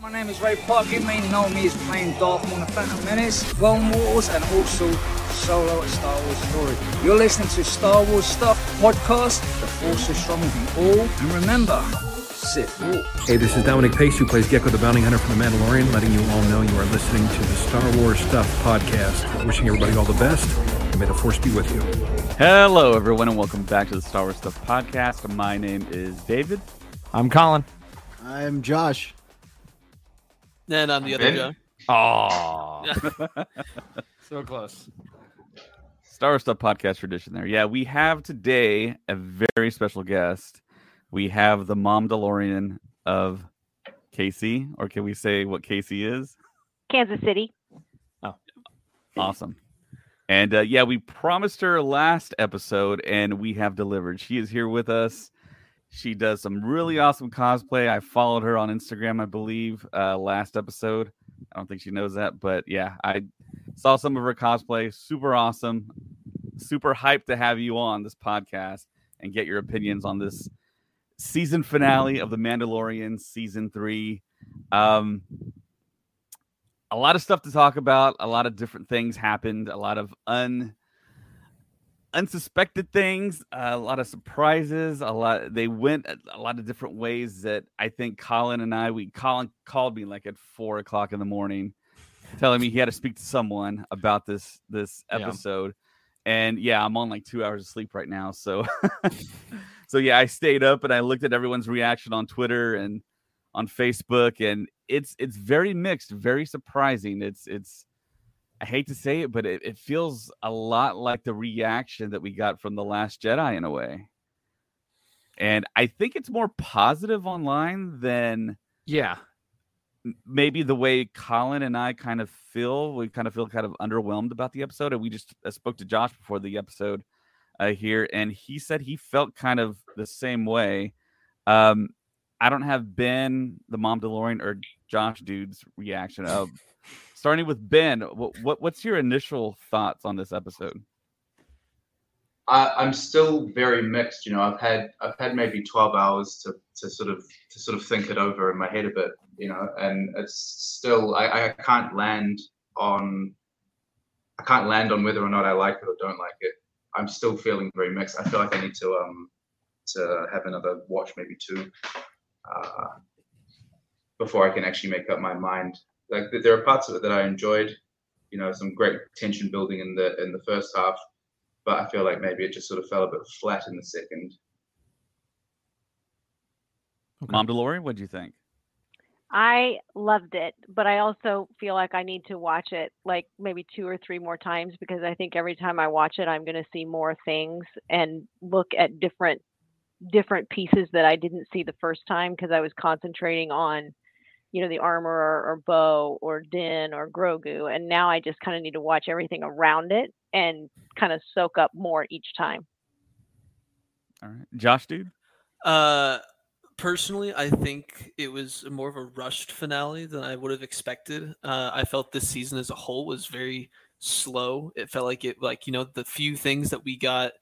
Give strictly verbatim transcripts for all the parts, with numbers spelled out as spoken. My name is Ray Park. You may know me as playing Darth Maul in The Phantom Menace, Clone Wars, and also Solo: A Star Wars Story. You're listening to Star Wars Stuff Podcast. The Force is strong with you all, and remember, sit forward. Hey, this is Dominic Pace, who plays Gecko the Bounty Hunter from The Mandalorian, letting you all know you are listening to the Star Wars Stuff Podcast. Wishing everybody all the best. May the Force be with you. Hello, everyone, and welcome back to the Star Wars Stuff Podcast. My name is David. I'm Colin. I'm Josh. And I'm the I'm other Josh. Aww. So close. Star Wars Stuff Podcast tradition there. Yeah, we have today a very special guest. We have the Mom DeLorean of K C, or can we say what K C is? Kansas City. Oh, awesome. And uh, yeah, we promised her last episode, and we have delivered. She is here with us. She does some really awesome cosplay. I followed her on Instagram, I believe, uh, last episode. I don't think she knows that, but yeah, I saw some of her cosplay. Super awesome. Super hyped to have you on this podcast and get your opinions on this season finale of The Mandalorian Season three. Um A lot of stuff to talk about. A lot of different things happened. A lot of un unsuspected things. A lot of surprises. A lot. They went a lot of different ways that I think Colin and I. We Colin called me like at four o'clock in the morning, telling me he had to speak to someone about this this episode. Yeah. And yeah, I'm on like two hours of sleep right now. So, so yeah, I stayed up and I looked at everyone's reaction on Twitter and on Facebook, and it's it's very mixed, very surprising. It's it's I hate to say it, but it, it feels a lot like the reaction that we got from The Last Jedi in a way. And I think it's more positive online than yeah, maybe the way Colin and I kind of feel. We kind of feel kind of underwhelmed about the episode, and we just I spoke to Josh before the episode uh, here, and he said he felt kind of the same way. Um, I don't have Ben, the Mom DeLorean, or Josh dude's reaction. Of starting with Ben, what, what what's your initial thoughts on this episode? I, I'm still very mixed. You know, I've had I've had maybe twelve hours to, to sort of to sort of think it over in my head a bit. You know, and it's still I, I can't land on I can't land on whether or not I like it or don't like it. I'm still feeling very mixed. I feel like I need to um to have another watch, maybe two. Uh, before I can actually make up my mind. Like there are parts of it that I enjoyed, you know, some great tension building in the in the first half, but I feel like maybe it just sort of fell a bit flat in the second. Okay. Mom DeLorean, what do you think? I loved it, but I also feel like I need to watch it like maybe two or three more times, because I think every time I watch it, I'm going to see more things and look at different different pieces that I didn't see the first time, because I was concentrating on, you know, the armorer or Bo or Din or Grogu, and now I just kind of need to watch everything around it and kind of soak up more each time. All right, Josh, dude. Uh, personally, I think it was more of a rushed finale than I would have expected. Uh, I felt this season as a whole was very slow. It felt like it, like you know, the few things that we got.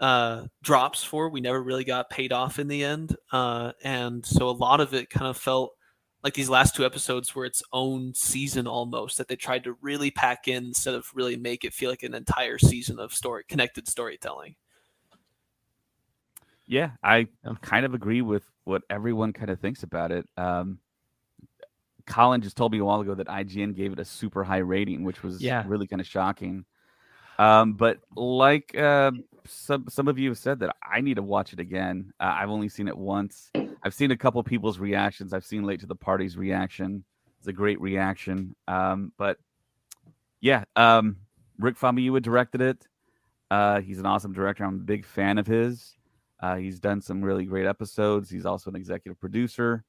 Uh, drops for we never really got paid off in the end, uh, and so a lot of it kind of felt like these last two episodes were its own season almost, that they tried to really pack in instead of really make it feel like an entire season of story connected storytelling. Yeah, I kind of agree with what everyone kind of thinks about it. Um, Colin just told me a while ago that I G N gave it a super high rating, which was yeah. really kind of shocking. Um, but like uh, some some of you have said that I need to watch it again. Uh, I've only seen it once. I've seen a couple people's reactions. I've seen Late to the Party's reaction. It's a great reaction. Um, but yeah, um, Rick Famuyiwa directed it. Uh, he's an awesome director. I'm a big fan of his. Uh, he's done some really great episodes. He's also an executive producer.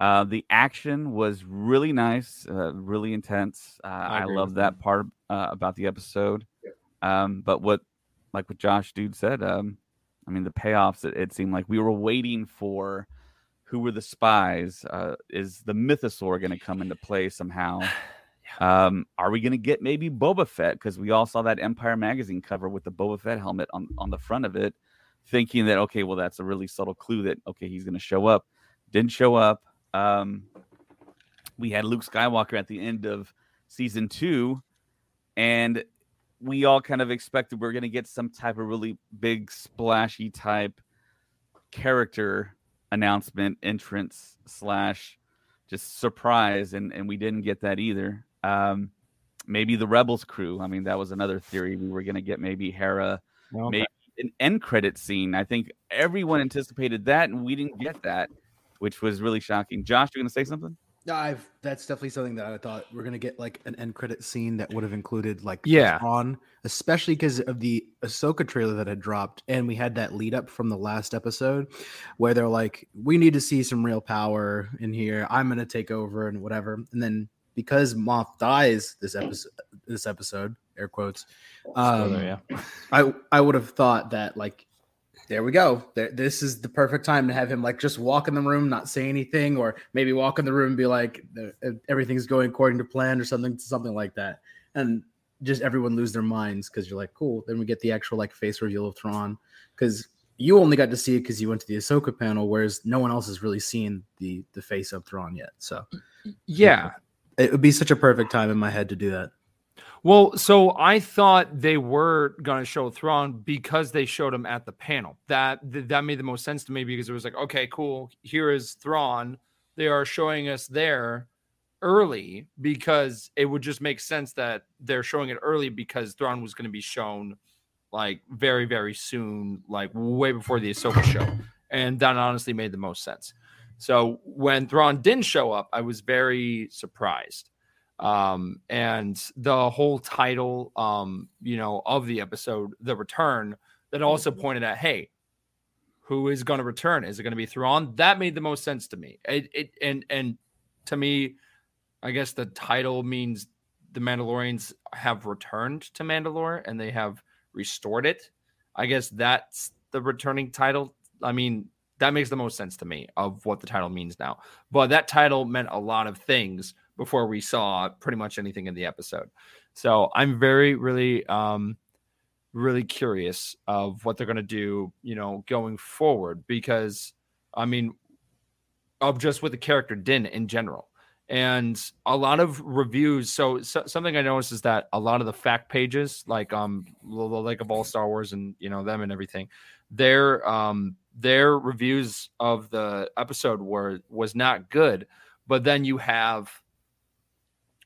Uh, the action was really nice, uh, really intense. Uh, I, I love that part uh, about the episode. Um, but what, like what Josh dude said, um, I mean, the payoffs, it, it seemed like we were waiting for who were the spies. Uh, is the Mythosaur going to come into play somehow? yeah. Um, are we going to get maybe Boba Fett? Because we all saw that Empire magazine cover with the Boba Fett helmet on, on the front of it, thinking that, okay, well, that's a really subtle clue that, okay, he's going to show up. Didn't show up. Um, we had Luke Skywalker at the end of season two, and we all kind of expected we're going to get some type of really big, splashy type character announcement, entrance, slash, just surprise, and, and we didn't get that either. Um, maybe the Rebels crew. I mean, that was another theory. We were going to get maybe Hera, okay. maybe an end credit scene. I think everyone anticipated that, and we didn't get that, which was really shocking. Josh, you going to say something? No, I've that's definitely something that I thought we're gonna get, like an end credit scene that would have included like yeah. Thrawn, especially because of the Ahsoka trailer that had dropped, and we had that lead up from the last episode where they're like, we need to see some real power in here. I'm gonna take over and whatever. And then because Moff dies this episode, this episode, air quotes, um, oh, yeah. I I would have thought that like. There we go. This is the perfect time to have him like just walk in the room, not say anything, or maybe walk in the room and be like, everything's going according to plan or something, something like that. And just everyone lose their minds because you're like, cool. Then we get the actual like face reveal of Thrawn because you only got to see it because you went to the Ahsoka panel, whereas no one else has really seen the the face of Thrawn yet. So yeah, it would be such a perfect time in my head to do that. Well, so I thought they were going to show Thrawn because they showed him at the panel. That that made the most sense to me because it was like, okay, cool. Here is Thrawn. They are showing us there early because it would just make sense that they're showing it early because Thrawn was going to be shown like very, very soon, like way before the Ahsoka show. And that honestly made the most sense. So when Thrawn didn't show up, I was very surprised. Um, and the whole title, um, you know, of the episode, The Return, that also pointed at, hey, who is going to return? Is it going to be Thrawn? That made the most sense to me. It, it, and, and to me, I guess the title means the Mandalorians have returned to Mandalore and they have restored it. I guess that's the returning title. I mean, that makes the most sense to me of what the title means now, but that title meant a lot of things before we saw pretty much anything in the episode. So I'm very, really, um, really curious of what they're going to do, you know, going forward, because I mean, of just with the character Din in general and a lot of reviews. So, so something I noticed is that a lot of the fact pages, like, um, the Lake of All Star Wars and, you know, them and everything, their, um, their reviews of the episode were, was not good, but then you have,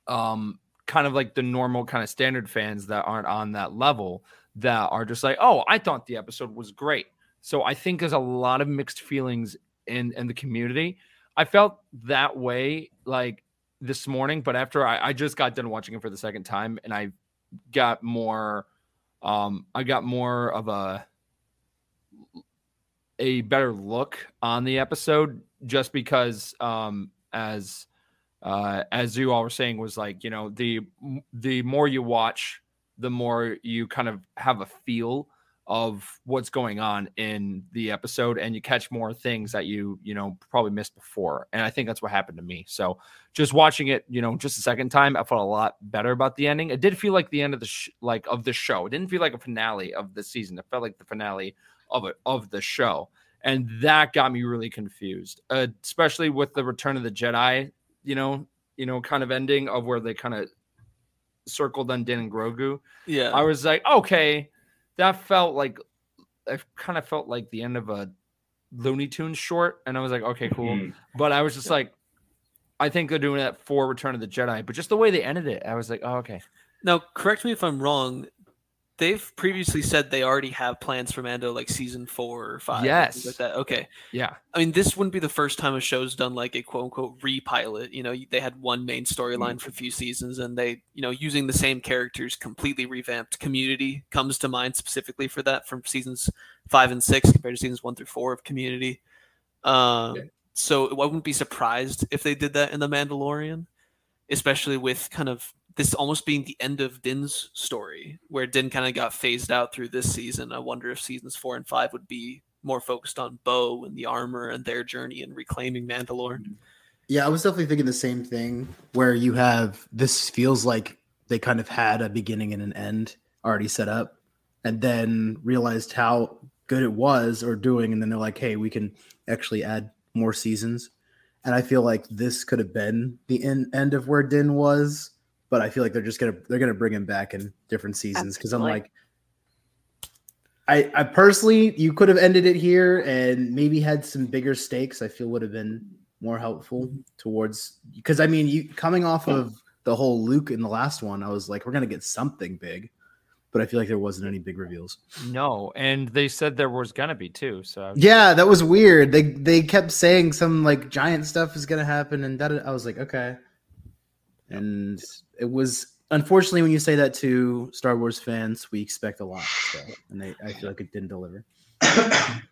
um, kind of like the normal kind of standard fans that aren't on that level that are just like, oh, I thought the episode was great. So I think there's a lot of mixed feelings in, in the community. I felt that way like this morning, but after I, I just got done watching it for the second time and I got more, um, I got more of a, a better look on the episode just because, um, as, Uh, as you all were saying was like, you know, the, the more you watch, the more you kind of have a feel of what's going on in the episode and you catch more things that you, you know, probably missed before. And I think that's what happened to me. So just watching it, you know, just a second time, I felt a lot better about the ending. It did feel like the end of the, sh- like of the show. It didn't feel like a finale of the season. It felt like the finale of it, of the show. And that got me really confused, uh, especially with the Return of the Jedi, you know, you know, kind of ending of where they kind of circled on Din and Grogu. Yeah. I was like, okay, that felt like, I kind of felt like the end of a Looney Tunes short. And I was like, okay, cool. Mm-hmm. But I was just yeah. like, I think they're doing that for Return of the Jedi, but just the way they ended it, I was like, oh, okay. Now, correct me if I'm wrong. They've previously said they already have plans for Mando, like season four or five. Yes. Like that. Okay. Yeah. I mean, this wouldn't be the first time a show's done like a quote unquote repilot. You know, they had one main storyline for a few seasons and they, you know, using the same characters completely revamped. Community comes to mind specifically for that from seasons five and six compared to seasons one through four of Community. Um, okay. So I wouldn't be surprised if they did that in The Mandalorian, especially with kind of this almost being the end of Din's story, where Din kind of got phased out through this season. I wonder if seasons four and five would be more focused on Bo and the armor and their journey and reclaiming Mandalore. Yeah, I was definitely thinking the same thing, where you have, this feels like they kind of had a beginning and an end already set up, and then realized how good it was or doing, and then they're like, hey, we can actually add more seasons. And I feel like this could have been the in, end of where Din was, but I feel like they're just gonna they're gonna bring him back in different seasons because I'm like, I I personally you could have ended it here and maybe had some bigger stakes. I feel would have been more helpful towards because I mean you coming off yeah. of the whole Luke in the last one, I was like, we're gonna get something big, but I feel like there wasn't any big reveals. No, and they said there was gonna be too. So yeah, that was weird. They they kept saying some like giant stuff is gonna happen, and that I was like, okay. And it was unfortunately when you say that to Star Wars fans, we expect a lot, so, and they I feel like it didn't deliver.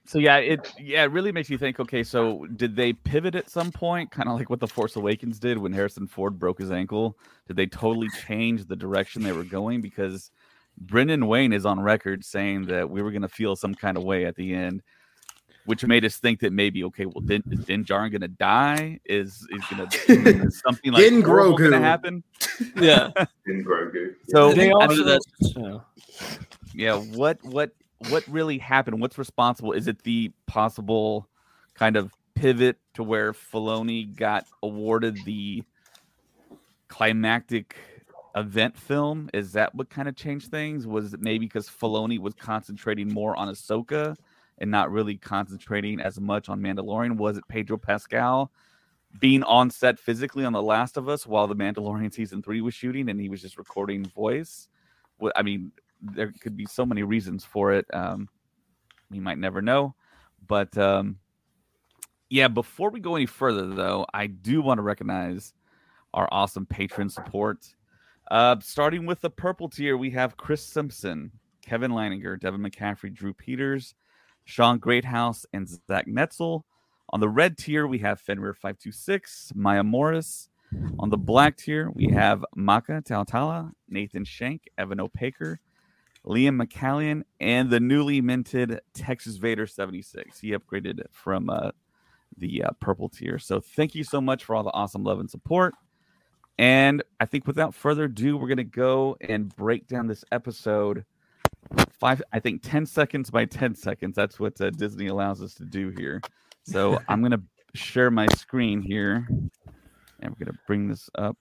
So yeah, it yeah it really makes you think. Okay, so did they pivot at some point, kind of like what The Force Awakens did when Harrison Ford broke his ankle? Did they totally change the direction they were going? Because Brendan Wayne is on record saying that we were going to feel some kind of way at the end, which made us think that maybe okay, well, Din, is Din Djarin going to die? Is is going to something like Din Grogu going to happen? Yeah, Din Grogu. So they also that's, you know, yeah, what what. What really happened? What's responsible? Is it the possible kind of pivot to where Filoni got awarded the climactic event film? Is that what kind of changed things? Was it maybe because Filoni was concentrating more on Ahsoka and not really concentrating as much on Mandalorian? Was it Pedro Pascal being on set physically on The Last of Us while The Mandalorian Season three was shooting and he was just recording voice? Well, I mean... there could be so many reasons for it. Um, we might never know. But, um, yeah, before we go any further, though, I do want to recognize our awesome patron support. Uh, starting with the purple tier, we have Chris Simpson, Kevin Leininger, Devin McCaffrey, Drew Peters, Sean Greathouse, and Zach Netzel. On the red tier, we have Fenrir five two six, Maya Morris. On the black tier, we have Maka Tautala, Nathan Shank, Evan O'Paker, Liam McCallion, and the newly minted Texas Vader seventy-six. He upgraded from uh, the uh, purple tier. So thank you so much for all the awesome love and support. And I think without further ado, we're going to go and break down this episode. Five, I think ten seconds by ten seconds. That's what uh, Disney allows us to do here. So I'm going to share my screen here. And we're going to bring this up.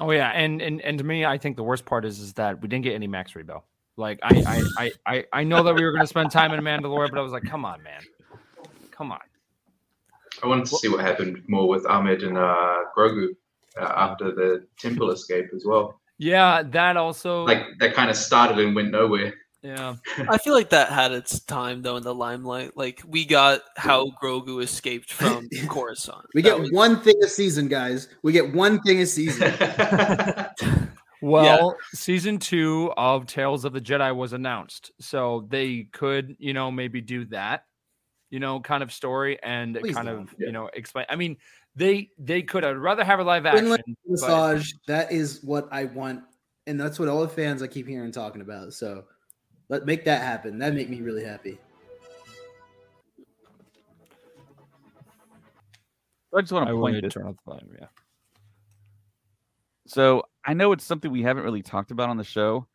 Oh yeah, and, and and to me, I think the worst part is is that we didn't get any Max Rebo. Like I I I I know that we were going to spend time in Mandalore, but I was like, come on, man, come on. I wanted to well, see what happened more with Ahmed and uh, Grogu uh, after the temple escape as well. Yeah, that also like that kind of started and went nowhere. Yeah, I feel like that had its time though in the limelight. Like we got how Grogu escaped from Coruscant. We that get was... one thing a season, guys. We get one thing a season. Well, yeah. Season two of Tales of the Jedi was announced, so they could, you know, maybe do that, you know, kind of story and Please kind don't. of, yeah. you know, explain. I mean, they they could. I'd rather have a live action massage. But... that is what I want, and that's what all the fans I keep hearing talking about. So. Let make that happen. That make me really happy. I just want to I point to turn off the volume, yeah. So I know it's something we haven't really talked about on the show,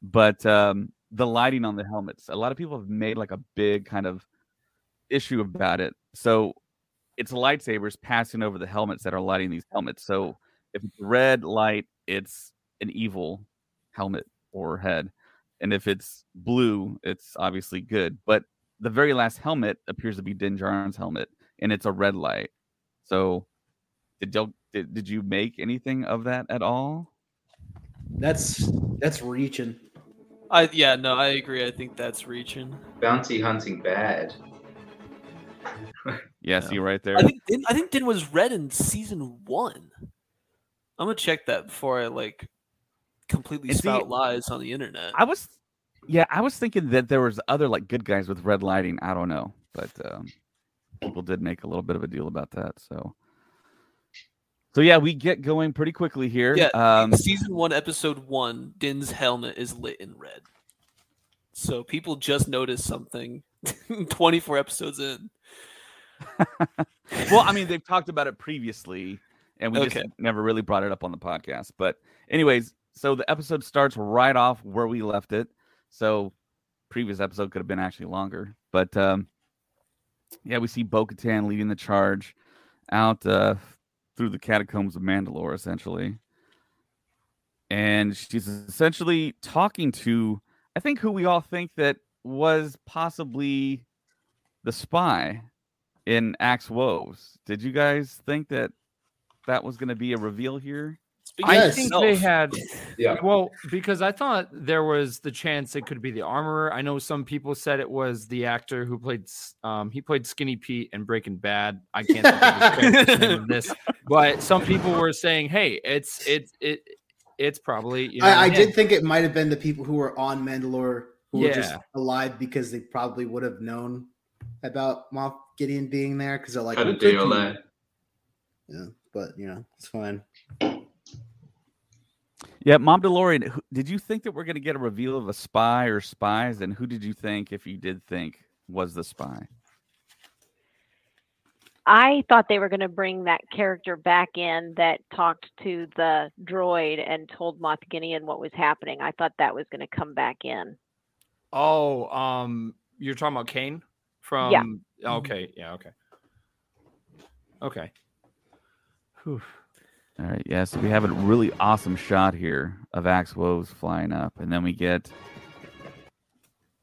but um, the lighting on the helmets. A lot of people have made like a big kind of issue about it. So it's lightsabers passing over the helmets that are lighting these helmets. So if it's red light, it's an evil helmet or head. And if it's blue, it's obviously good. But the very last helmet appears to be Din Djarin's helmet, and it's a red light. So did you, did, did you make anything of that at all? That's that's reaching. I yeah, no, I agree. I think that's reaching. Bounty hunting bad. Yeah, see right there. I think Din, I think Din was red in season one. I'm gonna check that before I like completely spout see, lies on the internet. I was, yeah, I was thinking that there was other like good guys with red lighting. I don't know, but um, people did make a little bit of a deal about that. So, so yeah, we get going pretty quickly here. Yeah, um, season one, episode one, Din's helmet is lit in red. So people just noticed something. twenty-four episodes in. Well, I mean, they've talked about it previously, and we okay. just never really brought it up on the podcast. But, anyways. So the episode starts right off where we left it. So previous episode could have been actually longer, but um, yeah, we see Bo-Katan leading the charge out uh, through the catacombs of Mandalore, essentially. And she's essentially talking to, I think, who we all think that was possibly the spy in Axe Woves. Did you guys think that that was going to be a reveal here? I yes. think they had, yeah. well, because I thought there was the chance it could be the armorer. I know some people said it was the actor who played, um, he played Skinny Pete in Breaking Bad. I can't think of the name of this, but some people were saying, hey, it's, it, it, it's probably, you know, I, I did think it might've been the people who were on Mandalore who yeah. were just alive because they probably would have known about Moff Gideon being there. Cause they're like, yeah, but you know, it's fine. Yeah, Mom DeLorean, did you think that we're going to get a reveal of a spy or spies? And who did you think, if you did think, was the spy? I thought they were going to bring that character back in that talked to the droid and told Moff Gideon what was happening. I thought that was going to come back in. Oh, um, you're talking about Kane? From... Yeah. Okay, yeah, okay. Okay. Whew. All right, yeah, so we have a really awesome shot here of Axe Woves flying up, and then we get...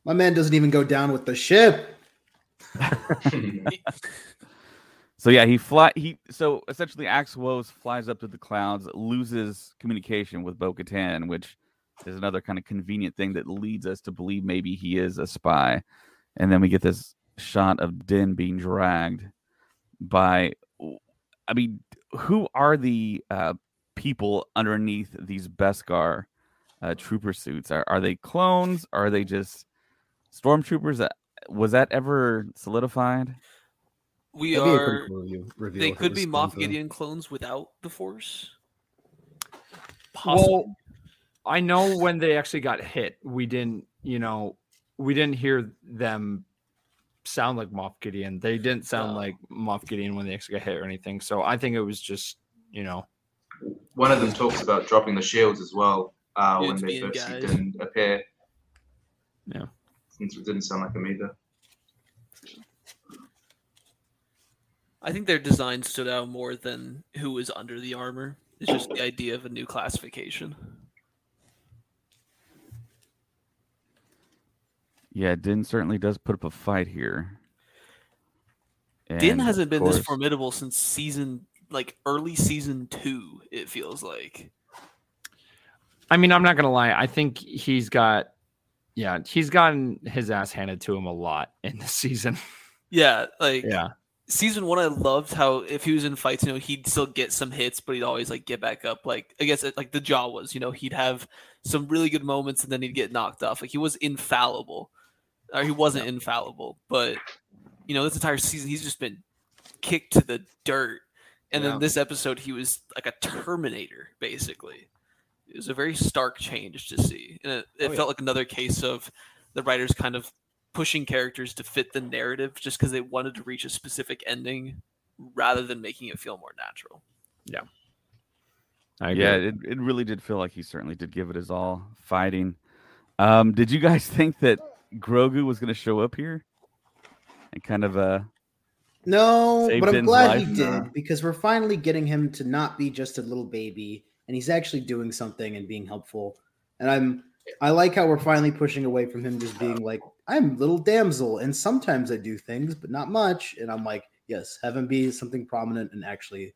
My man doesn't even go down with the ship! So, yeah, he fly. He so, essentially, Axe Woves flies up to the clouds, loses communication with Bo-Katan, which is another kind of convenient thing that leads us to believe maybe he is a spy. And then we get this shot of Din being dragged by... I mean... Who are the uh, people underneath these Beskar uh, trooper suits? Are are they clones? Are they just stormtroopers? Uh, was that ever solidified? We That'd are. Cool review, review they could be Moff Gideon clones without the Force. Possibly. Well, I know when they actually got hit, we didn't. You know, we didn't hear them sound like Moff Gideon. They didn't sound um, like Moff Gideon when they actually got hit or anything. So I think it was just, you know. One of them talks about dropping the shields as well uh, when they first didn't appear. Yeah. Since it didn't sound like them either. I think their design stood out more than who was under the armor. It's just the idea of a new classification. Yeah, Din certainly does put up a fight here. And Din hasn't been course, this formidable since season, like early season two, it feels like. I mean, I'm not going to lie. I think he's got, yeah, he's gotten his ass handed to him a lot in this season. Yeah, like, yeah. Season one, I loved how if he was in fights, you know, he'd still get some hits, but he'd always, like, get back up. Like, I guess, like the Jawas, you know, he'd have some really good moments and then he'd get knocked off. Like, he was infallible. Or he wasn't yeah. infallible, but you know, this entire season he's just been kicked to the dirt. And yeah. then this episode he was like a Terminator, basically. It was a very stark change to see. And it, it oh, felt yeah. like another case of the writers kind of pushing characters to fit the narrative just because they wanted to reach a specific ending rather than making it feel more natural. Yeah. I agree. Yeah, it, it really did feel like he certainly did give it his all fighting. Um, did you guys think that Grogu was going to show up here and kind of uh no but I'm Din's glad he now. did, because we're finally getting him to not be just a little baby and he's actually doing something and being helpful. And I'm I like how we're finally pushing away from him just being like, I'm little damsel and sometimes I do things but not much. And I'm like, yes, have him be something prominent and actually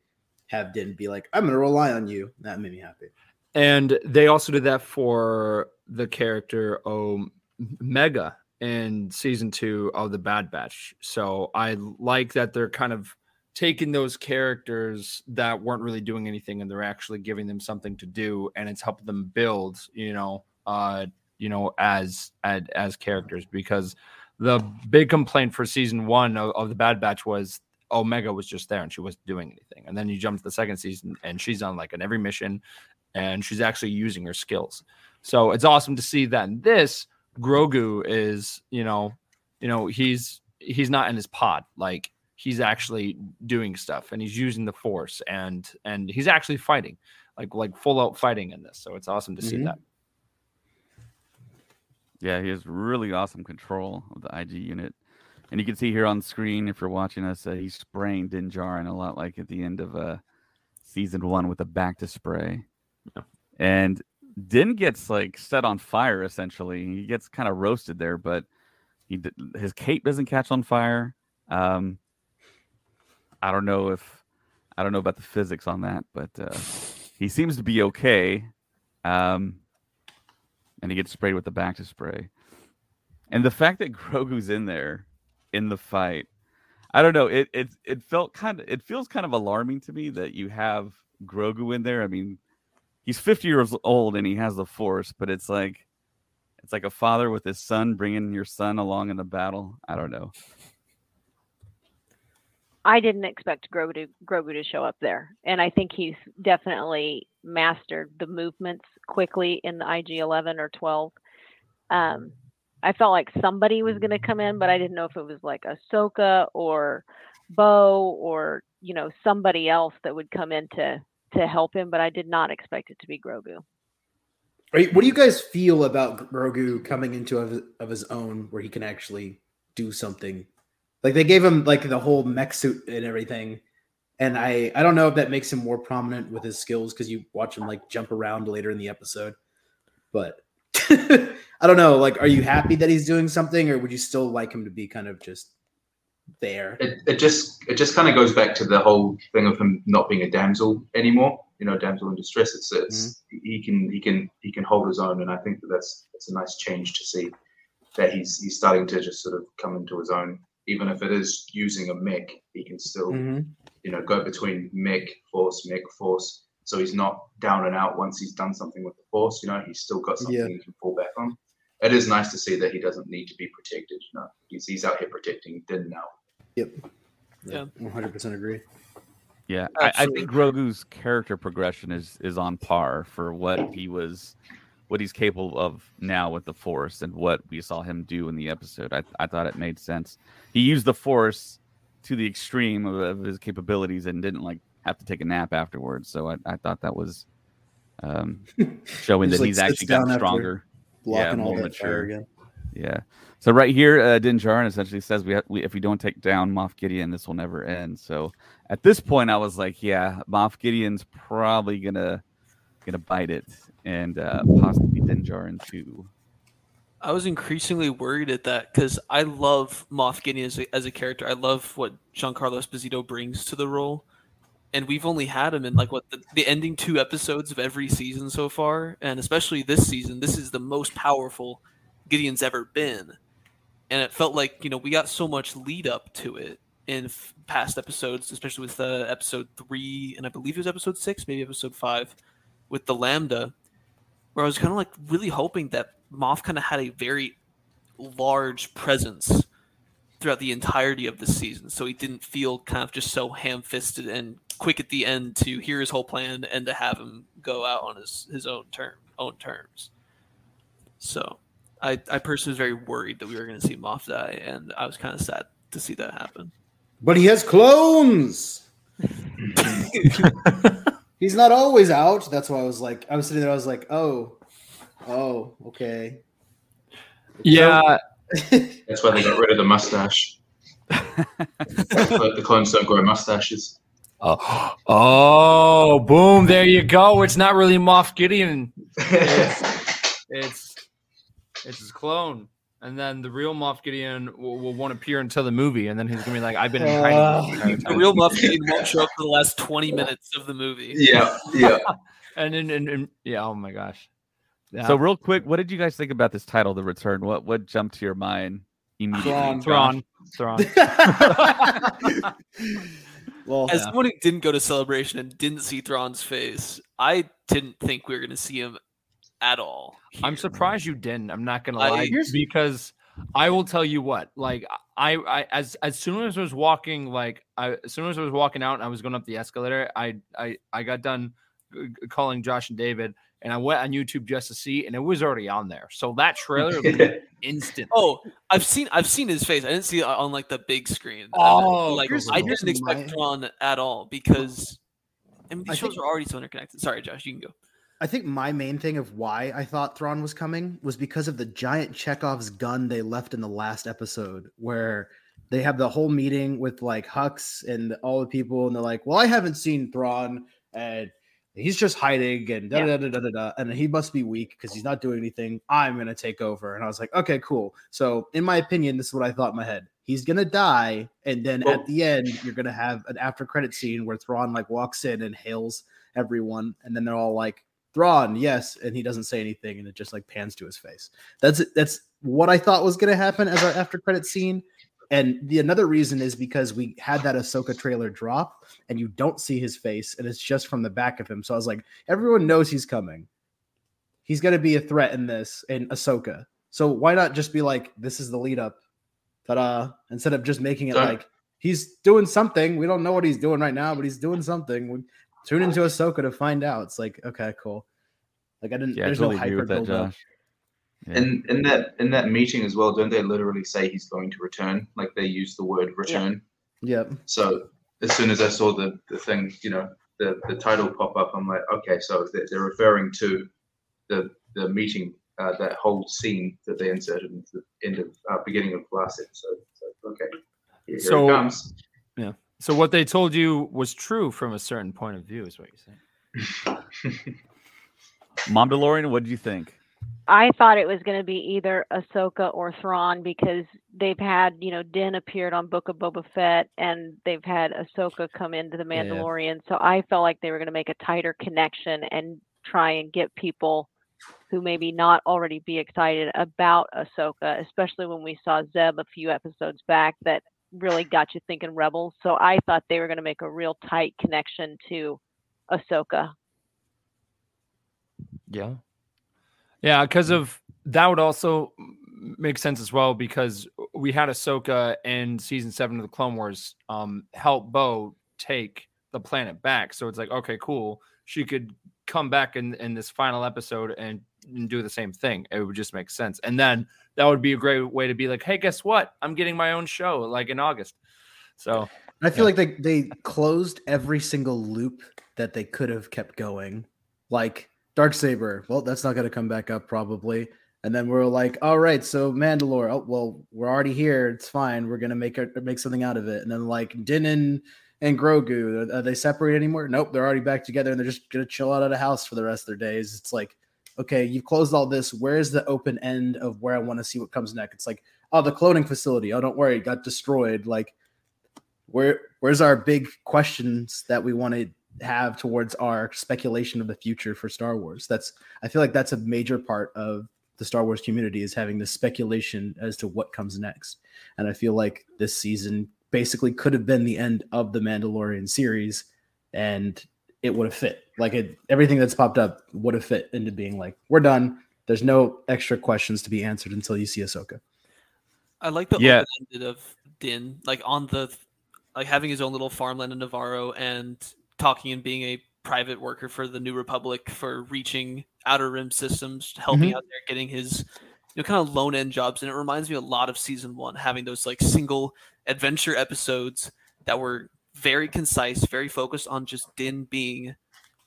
have Din be like, I'm gonna rely on you. That made me happy. And they also did that for the character um Mega in season two of the Bad Batch. So I like that they're kind of taking those characters that weren't really doing anything and they're actually giving them something to do, and it's helping them build, you know, uh, you know, as as, as characters. Because the big complaint for season one of, of the Bad Batch was Omega was just there and she wasn't doing anything. And then you jump to the second season and she's on like an every mission and she's actually using her skills. So it's awesome to see that in this. Grogu is, you know, you know, he's he's not in his pod. Like, he's actually doing stuff and he's using the Force and and he's actually fighting, like like full out fighting in this. So it's awesome to mm-hmm. see that. Yeah, he has really awesome control of the I G unit. And you can see here on screen, if you're watching us, uh, he's spraying Din Djarin a lot like at the end of uh, season one with a back to spray. Yeah. And Din gets like set on fire, essentially. He gets kind of roasted there, but he d- his cape doesn't catch on fire. Um, I don't know if I don't know about the physics on that, but uh, he seems to be okay. Um, and he gets sprayed with the back to spray. And the fact that Grogu's in there in the fight, I don't know. It it it felt kind of it feels kind of alarming to me that you have Grogu in there. I mean, he's fifty years old and he has the Force, but it's like it's like a father with his son bringing your son along in the battle. I don't know. I didn't expect Grogu to, Grogu to show up there, and I think he's definitely mastered the movements quickly in the I G eleven or twelve. Um, I felt like somebody was going to come in, but I didn't know if it was like Ahsoka or Bo or, you know, somebody else that would come in to, to help him, but I did not expect it to be Grogu. What do you guys feel about Grogu coming into of, of his own where he can actually do something? Like, they gave him, like, the whole mech suit and everything. And I, I don't know if that makes him more prominent with his skills because you watch him, like, jump around later in the episode. But I don't know. Like, are you happy that he's doing something, or would you still like him to be kind of just there? It, it just it just kind of goes back to the whole thing of him not being a damsel anymore. You know, damsel in distress. It's, it's mm-hmm. he can he can he can hold his own, and I think that that's that's a nice change to see that he's he's starting to just sort of come into his own. Even if it is using a mech, he can still, mm-hmm. you know, go between mech, force, mech, force. So he's not down and out once he's done something with the force. You know, he's still got something yeah. he can fall back on. It is nice to see that he doesn't need to be protected. You know, he's, he's out here protecting Din now. Yep. Yeah. one hundred percent agree. Yeah. I, I think Grogu's character progression is, is on par for what he was, what he's capable of now with the Force and what we saw him do in the episode. I, I thought it made sense. He used the Force to the extreme of, of his capabilities and didn't like have to take a nap afterwards. So I, I thought that was um, showing that like he's actually gotten stronger. Blocking yeah, all that fire again. Yeah. So right here, uh, Din Djarin essentially says, we, ha- we if we don't take down Moff Gideon, this will never end. So at this point I was like, yeah, Moff Gideon's probably going to, going to bite it, and uh, possibly Din Djarin too. I was increasingly worried at that because I love Moff Gideon as a, as a character. I love what Giancarlo Esposito brings to the role, and we've only had him in like what the, the ending two episodes of every season so far, and especially this season. This is the most powerful Gideon's ever been, and it felt like, you know, we got so much lead up to it in f- past episodes, especially with uh, episode three, and I believe it was episode six, maybe episode five. With the Lambda, where I was kind of like really hoping that Moff kind of had a very large presence throughout the entirety of the season, so he didn't feel kind of just so ham-fisted and quick at the end to hear his whole plan and to have him go out on his, his own term, own terms. So I, I personally was very worried that we were going to see Moff die, and I was kind of sad to see that happen. But he has clones! He's not always out. That's why I was like, I was sitting there, I was like, oh, oh, okay. Yeah. That's why they got rid of the mustache. The clones don't grow mustaches. Oh. oh, boom. There you go. It's not really Moff Gideon. It's, it's, it's his clone. And then the real Moff Gideon will, will won't appear until the movie, and then he's gonna be like, "I've been hiding." Uh, the real Moff Gideon won't show up for the last twenty minutes of the movie. Yeah, yeah. and, and, and and yeah, oh my gosh. Yeah. So real quick, what did you guys think about this title, "The Return"? What what jumped to your mind immediately? Thrawn, Thrawn. Thrawn. Well, as yeah. someone who didn't go to Celebration and didn't see Thrawn's face, I didn't think we were gonna see him at all. Here. I'm surprised you didn't. I'm not gonna I, lie, because I will tell you what. Like I, I as as soon as I was walking, like I, as soon as I was walking out, and I was going up the escalator. I, I, I got done calling Josh and David, and I went on YouTube just to see, and it was already on there. So that trailer was instant. Oh, I've seen, I've seen his face. I didn't see it on like the big screen. Oh, like I didn't expect John at all because I mean these I shows think- are already so interconnected. Sorry, Josh, you can go. I think my main thing of why I thought Thrawn was coming was because of the giant Chekhov's gun they left in the last episode where They have the whole meeting with like Hux and all the people, and they're like, well, I haven't seen Thrawn, and he's just hiding, and da da da da da da, and he must be weak because he's not doing anything. I'm gonna take over. And I was like, okay, cool. So, in my opinion, this is what I thought in my head. He's gonna die, and then oh. at the end, you're gonna have an after credit scene where Thrawn like walks in and hails everyone, and then they're all like, Thrawn, yes, and he doesn't say anything, and it just like pans to his face. That's that's what I thought was gonna happen as our after credit scene. And the another reason is because we had that Ahsoka trailer drop and you don't see his face and it's just from the back of him. So I was like, everyone knows he's coming. He's going to be a threat in this, in Ahsoka. So why not just be like, this is the lead up. Ta-da. Instead of just making it Sorry. like, he's doing something. We don't know what he's doing right now, but he's doing something. We tune into Ahsoka to find out. It's like, okay, cool. Like I didn't, yeah, there's I totally no hyper build up. Yeah. And in that in that meeting as well, don't they literally say he's going to return? Like they use the word return. Yeah. Yep. So as soon as I saw the, the thing, you know, the, the title pop up, I'm like, okay, so they're, they're referring to the the meeting, uh, that whole scene that they inserted into the end of uh, beginning of last episode. So okay, here, here so, it comes. Yeah. So what they told you was true from a certain point of view, is what you're saying. Mom DeLorean, what did you think? I thought it was going to be either Ahsoka or Thrawn because they've had, you know, Din appeared on Book of Boba Fett and they've had Ahsoka come into The Mandalorian. Yeah. So I felt like they were going to make a tighter connection and try and get people who maybe not already be excited about Ahsoka, especially when we saw Zeb a few episodes back that really got you thinking Rebels. So I thought they were going to make a real tight connection to Ahsoka. Yeah. Yeah, because of that would also make sense as well because we had Ahsoka in season seven of the Clone Wars um, help Bo take the planet back. So it's like, okay, cool. She could come back in, in this final episode and, and do the same thing. It would just make sense. And then that would be a great way to be like, hey, guess what? I'm getting my own show like in August. So I feel yeah. like they, they closed every single loop that they could have kept going. Like, Darksaber, well, that's not going to come back up probably. And then we're like, all right, so Mandalore, oh, well, we're already here. It's fine. We're going to make a, make something out of it. And then like Din and, and Grogu, are, are they separated anymore? Nope, they're already back together and they're just going to chill out at a house for the rest of their days. It's like, okay, you've closed all this. Where's the open end of where I want to see what comes next? It's like, oh, the cloning facility. Oh, don't worry, it got destroyed. Like, where where's our big questions that we wanted have towards our speculation of the future for Star Wars? That's I feel like that's a major part of the Star Wars community is having this speculation as to what comes next. And I feel like this season basically could have been the end of the Mandalorian series and it would have fit. Like it, everything that's popped up would have fit into being like, we're done. There's no extra questions to be answered until you see Ahsoka. I like the yeah. open-ended of Din, like on the like having his own little farmland in Nevarro and talking and being a private worker for the New Republic for reaching Outer Rim systems, helping mm-hmm. out there, getting his you know kind of lone end jobs. And it reminds me a lot of season one, having those like single adventure episodes that were very concise, very focused on just Din being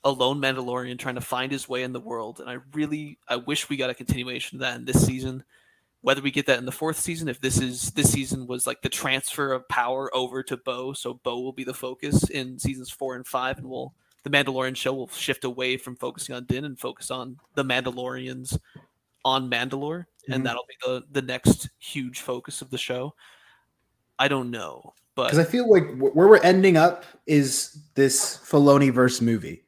a lone Mandalorian trying to find his way in the world. And I really I wish we got a continuation of that in this season. Whether we get that in the fourth season, if this is this season was like the transfer of power over to Bo, so Bo will be the focus in seasons four and five, and we'll the Mandalorian show will shift away from focusing on Din and focus on the Mandalorians on Mandalore, mm-hmm. and that'll be the the next huge focus of the show. I don't know, but because I feel like where we're ending up is this Filoni-verse movie,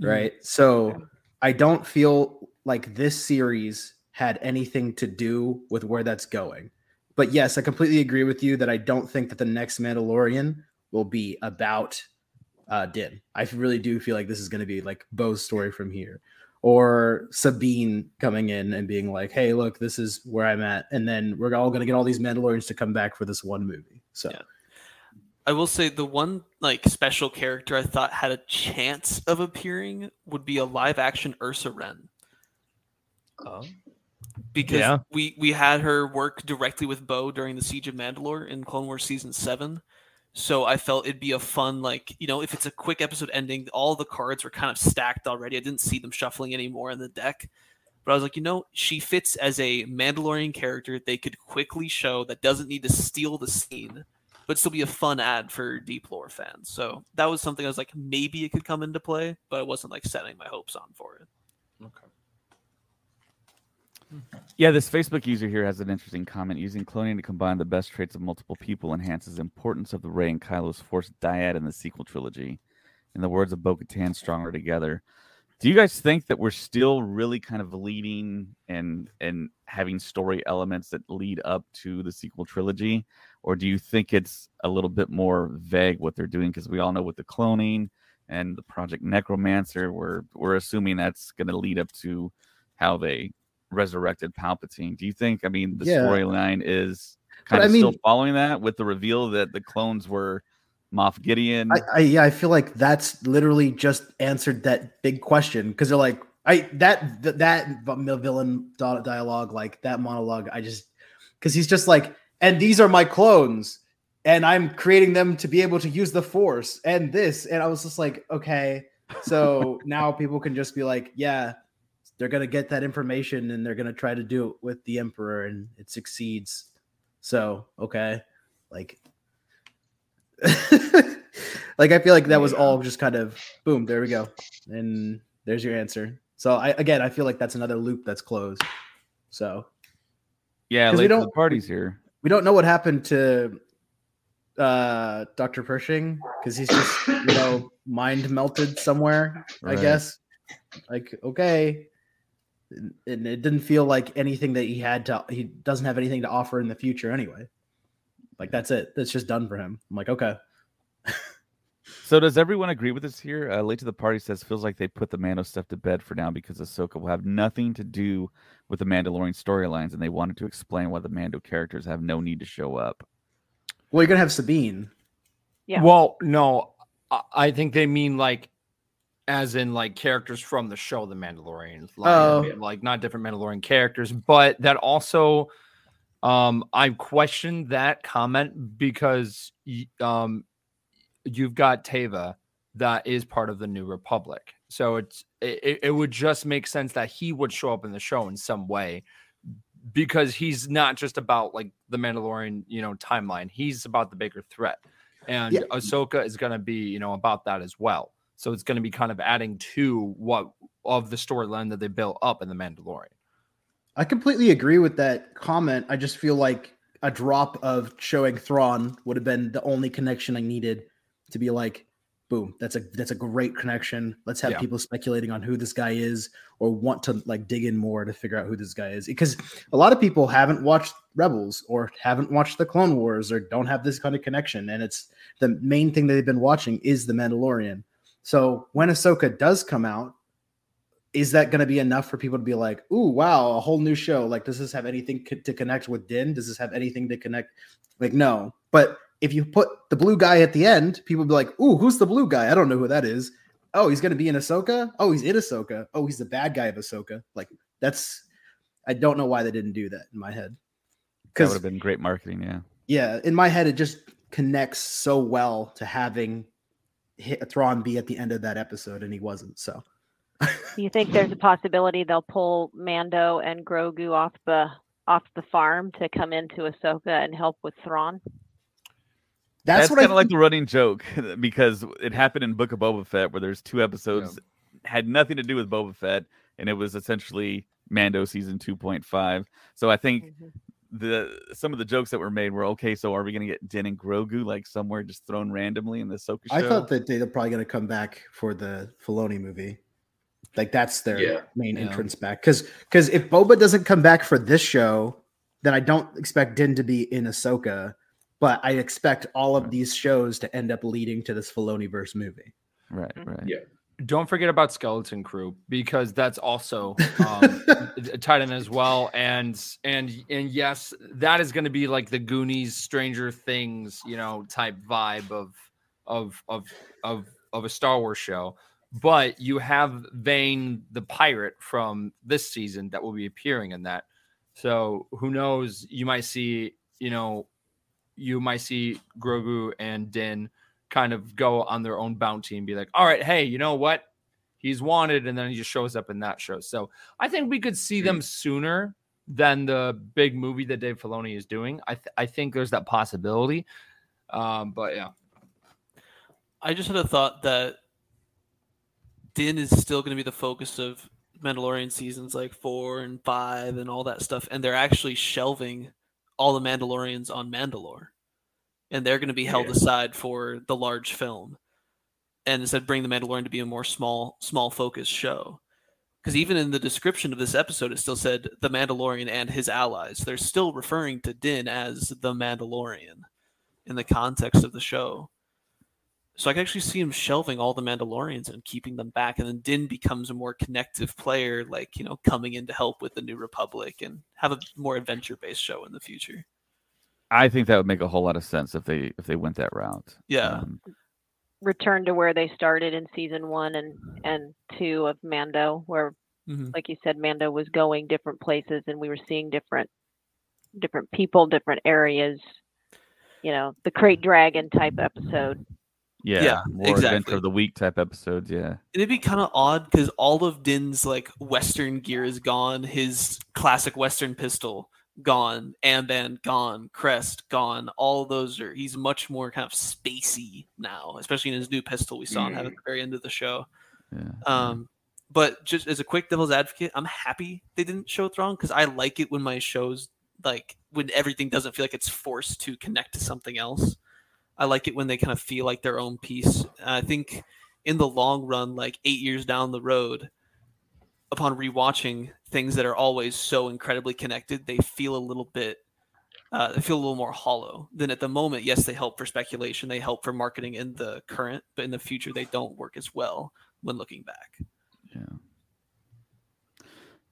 right? Mm-hmm. So I don't feel like this series had anything to do with where that's going. But yes, I completely agree with you that I don't think that the next Mandalorian will be about uh, Din. I really do feel like this is going to be like Bo's story from here, or Sabine coming in and being like, hey, look, this is where I'm at. And then we're all going to get all these Mandalorians to come back for this one movie. So yeah. I will say the one like special character I thought had a chance of appearing would be a live action Ursa Wren. Oh, Because yeah. we, we had her work directly with Bo during the Siege of Mandalore in Clone Wars Season seven. So I felt it'd be a fun, like, you know, if it's a quick episode ending, all the cards were kind of stacked already. I didn't see them shuffling anymore in the deck. But I was like, you know, she fits as a Mandalorian character they could quickly show that doesn't need to steal the scene but still be a fun ad for deep lore fans. So that was something I was like, maybe it could come into play, but I wasn't like setting my hopes on for it. Okay. Yeah, this Facebook user here has an interesting comment. Using cloning to combine the best traits of multiple people enhances the importance of the Rey and Kylo's Force dyad in the sequel trilogy. In the words of Bo-Katan, stronger together. Do you guys think that we're still really kind of leading and and having story elements that lead up to the sequel trilogy? Or do you think it's a little bit more vague what they're doing? Because we all know with the cloning and the Project Necromancer, we're, we're assuming that's going to lead up to how they resurrected Palpatine. Do you think, I mean, the yeah. storyline is kind but of I mean, still following that with the reveal that the clones were Moff Gideon? I, I yeah, I feel like that's literally just answered that big question, because they're like, I that th- that villain dialogue, like that monologue, I just, because he's just like, and these are my clones, and I'm creating them to be able to use the Force, and this, and I was just like, okay, so now people can just be like, yeah, they're gonna get that information, and they're gonna try to do it with the Emperor, and it succeeds. So okay, like. Like I feel like that was all just kind of boom, there we go, and there's your answer. So I again I feel like that's another loop that's closed. So yeah, late we don't, to the parties here. We don't know what happened to uh, Doctor Pershing, because he's just you know mind melted somewhere, right. I guess. Like okay, and it didn't feel like anything that he had to. He doesn't have anything to offer in the future anyway. Like, that's it. That's just done for him. I'm like, okay. So does everyone agree with this here? Uh, Late to the Party says, feels like they put the Mando stuff to bed for now because Ahsoka will have nothing to do with the Mandalorian storylines, and they wanted to explain why the Mando characters have no need to show up. Well, you're going to have Sabine. Yeah. Well, no. I think they mean, like, as in, like, characters from the show The Mandalorian. Like, oh. Like not different Mandalorian characters, but that also... Um, I questioned that comment because um, you've got Teva that is part of the New Republic. So it's it, it would just make sense that he would show up in the show in some way, because he's not just about like the Mandalorian, you know, timeline. He's about the bigger threat. And yeah. Ahsoka is going to be, you know, about that as well. So it's going to be kind of adding to what of the storyline that they built up in the Mandalorian. I completely agree with that comment. I just feel like a drop of showing Thrawn would have been the only connection I needed to be like, boom, that's a that's a great connection. Let's have yeah. people speculating on who this guy is, or want to like dig in more to figure out who this guy is. Because a lot of people haven't watched Rebels or haven't watched the Clone Wars or don't have this kind of connection. And it's the main thing that they've been watching is The Mandalorian. So when Ahsoka does come out, is that going to be enough for people to be like, ooh, wow, a whole new show? Like, does this have anything co- to connect with Din? Does this have anything to connect? Like, no. But if you put the blue guy at the end, people will be like, ooh, who's the blue guy? I don't know who that is. Oh, he's going to be in Ahsoka? Oh, he's in Ahsoka. Oh, he's the bad guy of Ahsoka. Like, that's, I don't know why they didn't do that in my head. That would have been great marketing, yeah. Yeah, in my head, it just connects so well to having Thrawn be at the end of that episode, and he wasn't, so. Do you think there's a possibility they'll pull Mando and Grogu off the off the farm to come into Ahsoka and help with Thrawn? That's, That's what kind I of like the running joke, because it happened in Book of Boba Fett, where there's two episodes yeah. that had nothing to do with Boba Fett, and it was essentially Mando season two point five. So I think mm-hmm. the some of the jokes that were made were okay. So are we going to get Din and Grogu like somewhere just thrown randomly in the Ahsoka show? I thought that they're probably going to come back for the Filoni movie. Like, that's their yeah, main yeah. entrance back. Because because if Boba doesn't come back for this show, then I don't expect Din to be in Ahsoka. But I expect all of these shows to end up leading to this Filoniverse movie. Right, right. Yeah. Don't forget about Skeleton Crew, because that's also um, tied in as well. And and and yes, that is going to be like the Goonies, Stranger Things, you know, type vibe of of of of of a Star Wars show. But you have Vane the pirate from this season that will be appearing in that. So who knows? You might see, you know, you might see Grogu and Din kind of go on their own bounty and be like, all right, hey, you know what? He's wanted. And then he just shows up in that show. So I think we could see them sooner than the big movie that Dave Filoni is doing. I, th- I think there's that possibility. Um, but yeah, I just had a thought that Din is still going to be the focus of Mandalorian seasons like four and five and all that stuff, and they're actually shelving all the Mandalorians on Mandalore, and they're going to be held yeah. aside for the large film, and instead bring the Mandalorian to be a more small, small focused show. Because even in the description of this episode, it still said the Mandalorian and his allies. They're still referring to Din as the Mandalorian in the context of the show. So I can actually see him shelving all the Mandalorians and keeping them back. And then Din becomes a more connective player, like, you know, coming in to help with the New Republic and have a more adventure-based show in the future. I think that would make a whole lot of sense if they if they went that route. Yeah. Um, Return to where they started in season one and, and two of Mando, where, mm-hmm. like you said, Mando was going different places and we were seeing different, different people, different areas, you know, the Crate Dragon type episode. Yeah. yeah more exactly. Adventure of the Week type episodes. Yeah. And it'd be kind of odd because all of Din's like Western gear is gone. His classic Western pistol gone, armband gone, crest gone, all those are, he's much more kind of spacey now, especially in his new pistol we saw him have at the very end of the show. Yeah. Um, but just as a quick devil's advocate, I'm happy they didn't show Thrawn because I like it when my shows, like when everything doesn't feel like it's forced to connect to something else. I like it when they kind of feel like their own piece. I think in the long run, like eight years down the road, upon rewatching things that are always so incredibly connected, they feel a little bit, uh, they feel a little more hollow than at the moment. Yes, they help for speculation. They help for marketing in the current, but in the future, they don't work as well when looking back. Yeah.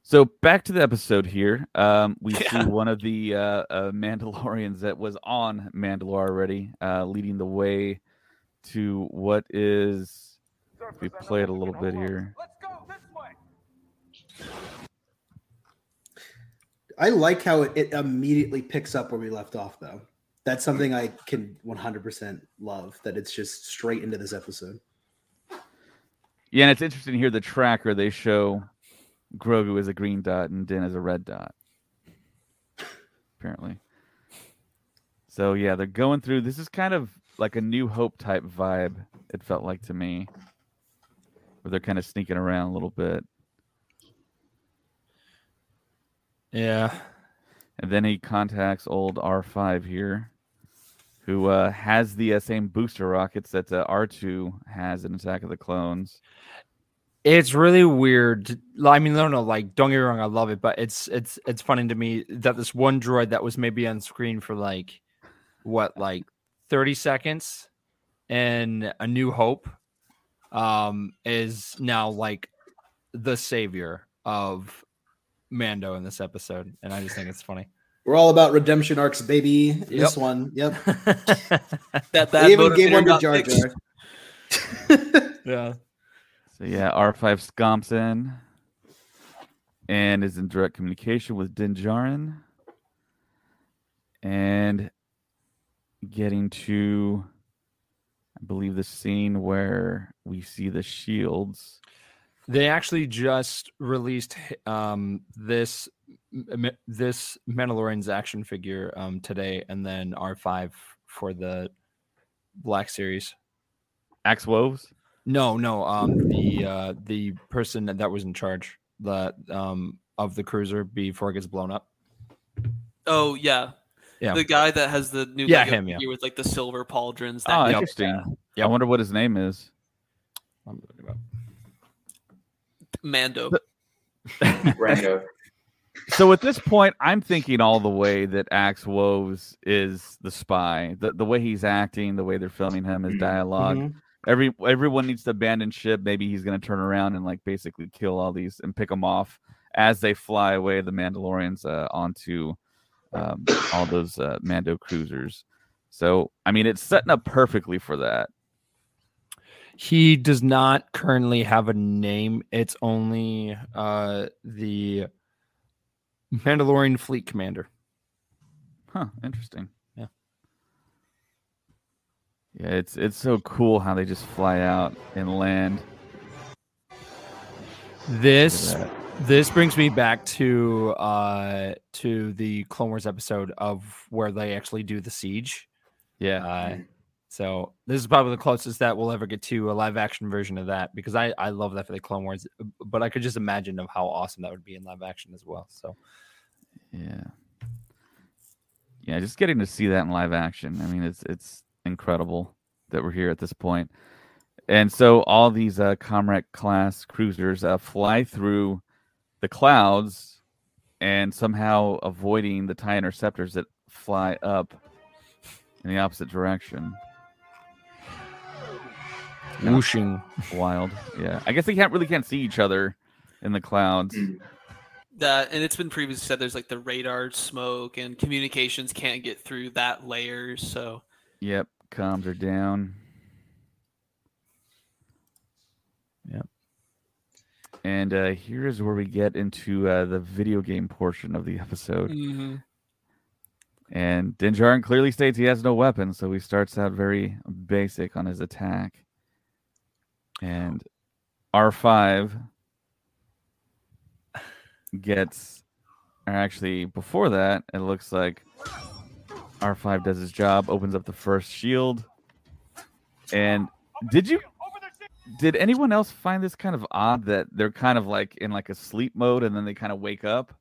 So back to the episode here. Um, we yeah. see one of the uh, uh, Mandalorians that was on Mandalore already, uh, leading the way to what is, we play it a little bit here. I like how it, it immediately picks up where we left off, though. That's something I can one hundred percent love, that it's just straight into this episode. Yeah, and it's interesting here, the tracker, they show Grogu as a green dot and Din as a red dot, apparently. So, yeah, they're going through. This is kind of like a New Hope type vibe, it felt like to me, where they're kind of sneaking around a little bit. Yeah. And then he contacts old R five here, who uh, has the uh, same booster rockets that uh, R two has in Attack of the Clones. It's really weird. I mean, no, no, like, don't get me wrong, I love it, but it's it's it's funny to me that this one droid that was maybe on screen for like, what, like thirty seconds in A New Hope um, is now like the savior of Mando in this episode, and I just think it's funny. We're all about redemption arcs, baby. Yep. This one, yep. that bad they even gave one to Jar Jar. yeah. So yeah, R five scomps in and is in direct communication with Din Djarin and getting to, I believe, the scene where we see the shields. They actually just released um, this this Mandalorian's action figure um, today, and then R five for the Black Series. Axe Woves? No, no. Um, the uh, the person that was in charge the um, of the cruiser before it gets blown up. Oh yeah, yeah. The guy that has the new yeah, him, yeah. figure with like the silver pauldrons. That oh, interesting. Yeah. yeah, I wonder what his name is. I'm looking about. Mando. Mando. So at this point, I'm thinking all the way that Axe Woves is the spy. The the way he's acting, the way they're filming him, his dialogue. Mm-hmm. Every everyone needs to abandon ship. Maybe he's going to turn around and like basically kill all these and pick them off as they fly away. The Mandalorians uh, onto um, all those uh, Mando cruisers. So I mean, it's setting up perfectly for that. He does not currently have a name. It's only uh, the Mandalorian Fleet Commander. Huh, interesting. Yeah. Yeah, it's it's so cool how they just fly out and land. This this brings me back to uh, to the Clone Wars episode of where they actually do the siege. Yeah. Uh, so this is probably the closest that we'll ever get to a live action version of that, because I, I love that for the Clone Wars, but I could just imagine of how awesome that would be in live action as well. So, yeah. Yeah, just getting to see that in live action. I mean, it's it's incredible that we're here at this point. And so all these uh, Comrade class cruisers uh, fly through the clouds and somehow avoiding the TIE interceptors that fly up in the opposite direction. Whooshing. Wild. Yeah. I guess they can't really can't see each other in the clouds. That, and it's been previously said there's like the radar smoke and communications can't get through that layer, so... Yep, comms are down. Yep. And uh, here's where we get into uh, the video game portion of the episode. Mm-hmm. And Din Djarin clearly states he has no weapon, so he starts out very basic on his attack. And R five... gets, or actually before that, it looks like R five does his job, opens up the first shield. And did you, did anyone else find this kind of odd that they're kind of like in like a sleep mode and then they kind of wake up?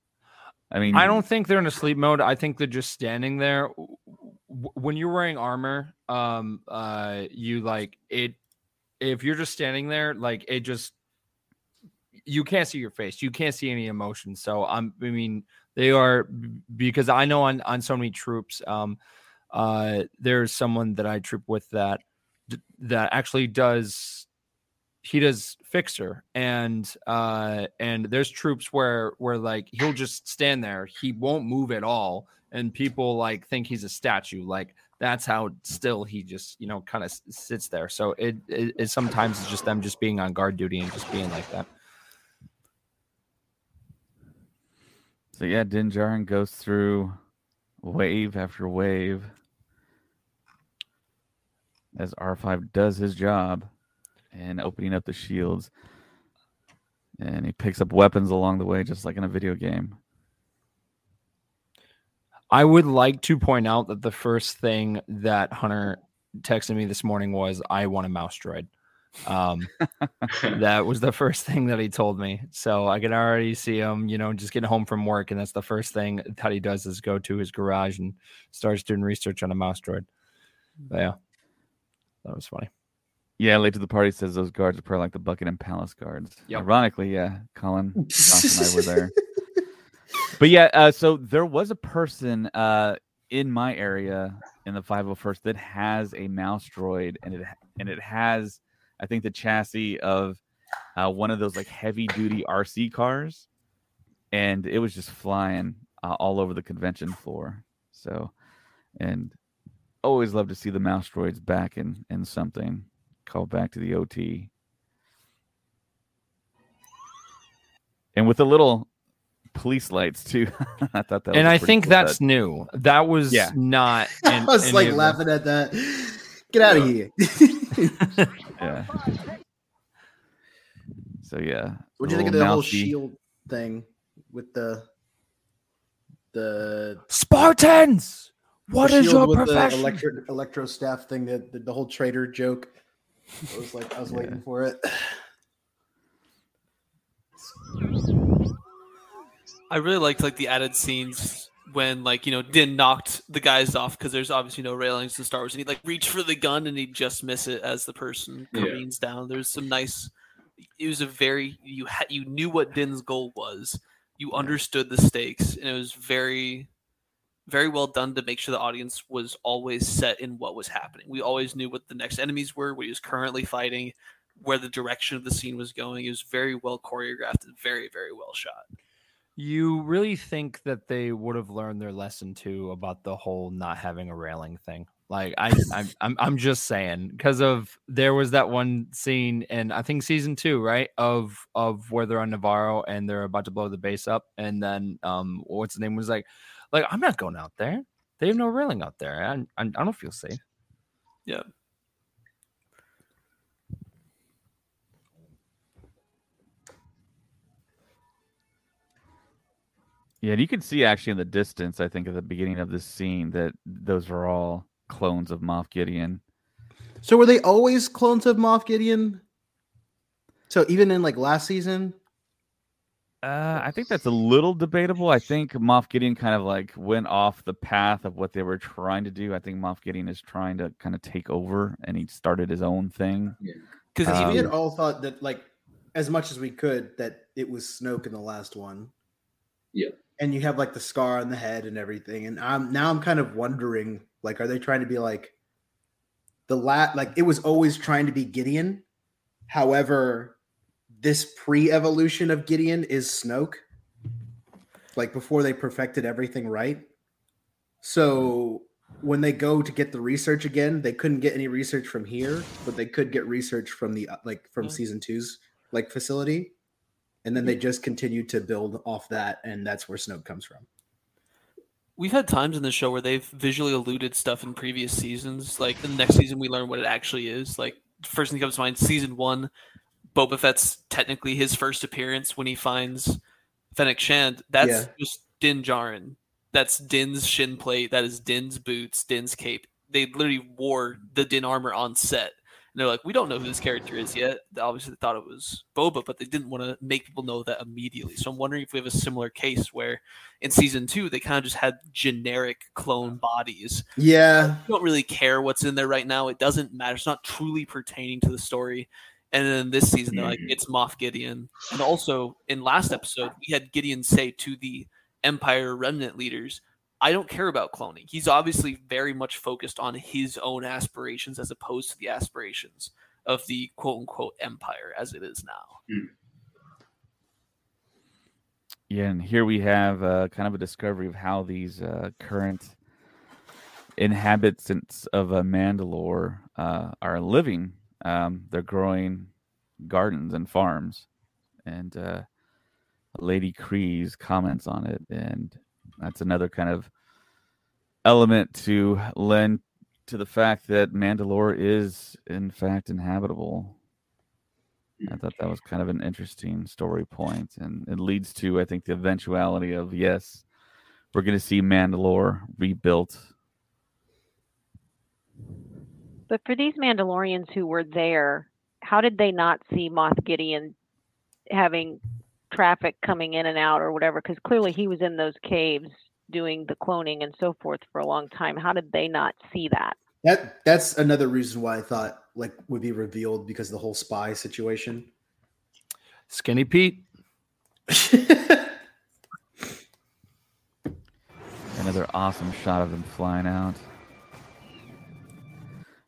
I mean, I don't think they're in a sleep mode. I think they're just standing there. When you're wearing armor, um, uh, you like it, if you're just standing there, like it just, you can't see your face. You can't see any emotion. So I'm, I mean, they are, because I know on, on so many troops, um, uh, there's someone that I troop with that, that actually does, he does fixer. And, uh, and there's troops where, where like, he'll just stand there. He won't move at all. And people like think he's a statue. Like that's how still he just, you know, kind of sits there. So it, it, it sometimes it's just them just being on guard duty and just being like that. So yeah, Din Djarin goes through wave after wave as R five does his job and opening up the shields. And he picks up weapons along the way, just like in a video game. I would like to point out that the first thing that Hunter texted me this morning was, I want a mouse droid. um that was the first thing that he told me, so I can already see him, you know, just getting home from work, and that's the first thing that he does is go to his garage and starts doing research on a mouse droid. But yeah, that was funny. Yeah, Late to the Party says those guards are probably like the Buckingham Palace guards. Yep. Ironically, yeah, Colin Johnson and I were there. But yeah, uh so there was a person uh in my area in the five oh first that has a mouse droid, and it and it has, I think, the chassis of uh, one of those like heavy duty R C cars, and it was just flying uh, all over the convention floor. So, and always love to see the mouse droids back in, in something. Call back to the O T. And with the little police lights too. I thought that. And was I think cool that's that. New. That was yeah. not. An, I was like laughing at that. Get out of here. Yeah. So yeah. What do you think of the mousy. Whole shield thing with the the Spartans? What the is your with profession? The electric electro staff thing, that the, the whole traitor joke. I was like, I was yeah. waiting for it. I really liked like the added scenes when, like, you know, Din knocked the guys off because there's obviously no railings in Star Wars, and he'd like reach for the gun and he'd just miss it as the person careens yeah. down. There's some nice. It was a very you ha- you knew what Din's goal was. You understood the stakes, and it was very, very well done to make sure the audience was always set in what was happening. We always knew what the next enemies were, what he was currently fighting, where the direction of the scene was going. It was very well choreographed and very, very well shot. You really think that they would have learned their lesson too about the whole not having a railing thing? Like I, I'm, I'm, I'm just saying, because of there was that one scene in I think season two, right? Of of where they're on Nevarro and they're about to blow the base up, and then um, what's the name was like, like I'm not going out there. They have no railing out there. I, I, I don't feel safe. Yeah. Yeah, and you can see actually in the distance, I think, at the beginning of this scene that those are all clones of Moff Gideon. So were they always clones of Moff Gideon? So even in like last season? Uh, I think that's a little debatable. I think Moff Gideon kind of like went off the path of what they were trying to do. I think Moff Gideon is trying to kind of take over, and he started his own thing. Because yeah. um, we had all thought that, like, as much as we could, that it was Snoke in the last one. Yeah. And you have like the scar on the head and everything. And I'm now I'm kind of wondering, like, are they trying to be like the lat? Like it was always trying to be Gideon. However, this pre-evolution of Gideon is Snoke, like before they perfected everything right. So when they go to get the research again, they couldn't get any research from here, but they could get research from the like from season two's like facility, and then they just continued to build off that, and that's where Snoke comes from. We've had times in the show where they've visually alluded stuff in previous seasons. Like the next season, we learn what it actually is. Like first thing that comes to mind, season one. Boba Fett's technically his first appearance when he finds Fennec Shand. That's yeah. just Din Djarin. That's Din's shin plate. That is Din's boots, Din's cape. They literally wore the Din armor on set. And they're like, we don't know who this character is yet. They obviously thought it was Boba, but they didn't want to make people know that immediately. So I'm wondering if we have a similar case where in season two, they kind of just had generic clone bodies. Yeah. You don't really care what's in there right now. It doesn't matter. It's not truly pertaining to the story. And then this season, they're like, it's Moff Gideon. And also, in last episode, we had Gideon say to the Empire remnant leaders, I don't care about cloning. He's obviously very much focused on his own aspirations as opposed to the aspirations of the quote-unquote Empire as it is now. Yeah, and here we have uh, kind of a discovery of how these uh, current inhabitants of uh, Mandalore uh, are living. Um, they're growing gardens and farms, and uh, Lady Kreese comments on it, and that's another kind of element to lend to the fact that Mandalore is in fact inhabitable. I thought that was kind of an interesting story point, and it leads to, I think, the eventuality of yes, we're going to see Mandalore rebuilt. But for these Mandalorians who were there, how did they not see Moff Gideon having traffic coming in and out or whatever? Because clearly he was in those caves doing the cloning and so forth for a long time. How did they not see that? That that's another reason why I thought like would be revealed, because of the whole spy situation. Skinny Pete. Another awesome shot of them flying out.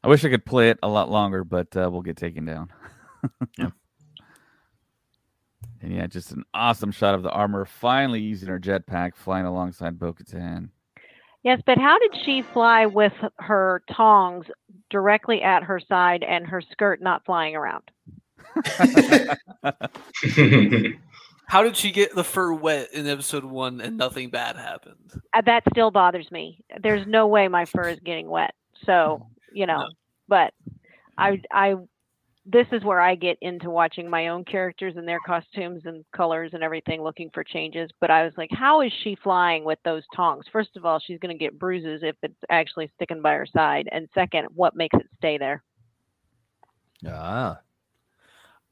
I wish I could play it a lot longer, but uh, we'll get taken down. Yeah. And yeah, just an awesome shot of the armor finally using her jetpack, flying alongside Bo-Katan. Yes, but how did she fly with her tongs directly at her side and her skirt not flying around? How did she get the fur wet in episode one and nothing bad happened? Uh, that still bothers me. There's no way my fur is getting wet, so... You know, no. But I, I, this is where I get into watching my own characters and their costumes and colors and everything, looking for changes. But I was like, how is she flying with those tongs? First of all, she's going to get bruises if it's actually sticking by her side. And second, what makes it stay there? Ah,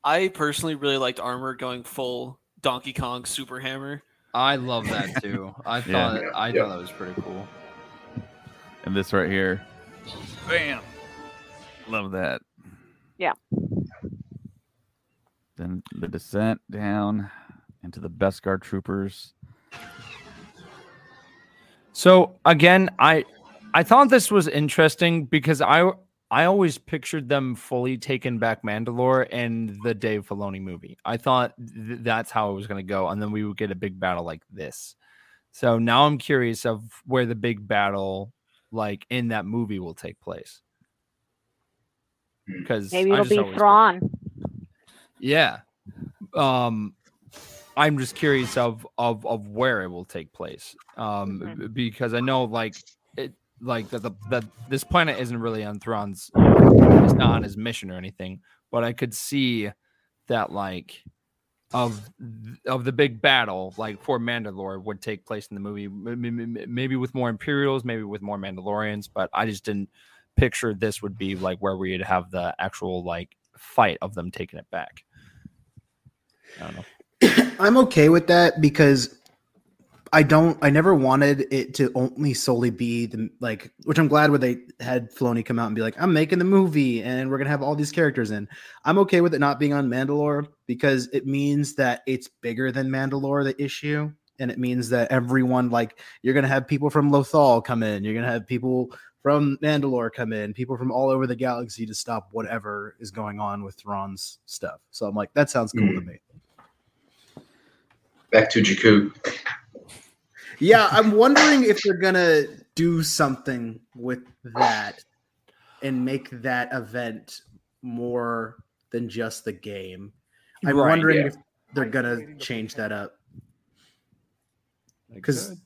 I personally really liked armor going full Donkey Kong super hammer. I love that too. I thought, yeah. I yeah. thought that was pretty cool. And this right here. Bam! Love that. Yeah. Then the descent down into the Beskar troopers. So again, I I thought this was interesting because I I always pictured them fully taking back Mandalore in the Dave Filoni movie. I thought th- that's how it was going to go, and then we would get a big battle like this. So now I'm curious of where the big battle. Like in that movie will take place. Because maybe it'll be Thrawn. Think. Yeah. Um I'm just curious of of of where it will take place. Um mm-hmm. because I know like it like that the that this planet isn't really on Thrawn's, it's not on his mission or anything, but I could see that like of of the big battle, like for Mandalore, would take place in the movie. Maybe with more Imperials, maybe with more Mandalorians, but I just didn't picture this would be like where we'd have the actual like fight of them taking it back. I don't know. I'm okay with that because I don't. I never wanted it to only solely be the like, which I'm glad where they had Filoni come out and be like, "I'm making the movie, and we're gonna have all these characters in." I'm okay with it not being on Mandalore because it means that it's bigger than Mandalore, the issue, and it means that everyone, like, you're gonna have people from Lothal come in, you're gonna have people from Mandalore come in, people from all over the galaxy to stop whatever is going on with Thrawn's stuff. So I'm like, that sounds cool mm. to me. Back to Jakku. Yeah, I'm wondering if they're going to do something with that and make that event more than just the game. I'm right, wondering yeah. if they're going to change that up. Because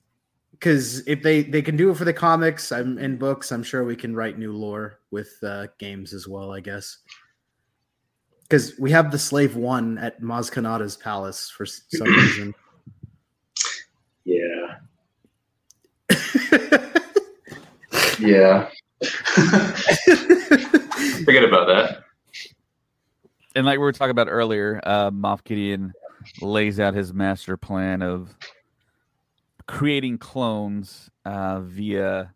if they, they can do it for the comics I'm, and books, I'm sure we can write new lore with uh, games as well, I guess. Because we have the Slave One at Maz Kanata's palace for some reason. Yeah. yeah. Forget about that. And like we were talking about earlier, uh, Moff Gideon lays out his master plan of creating clones uh, via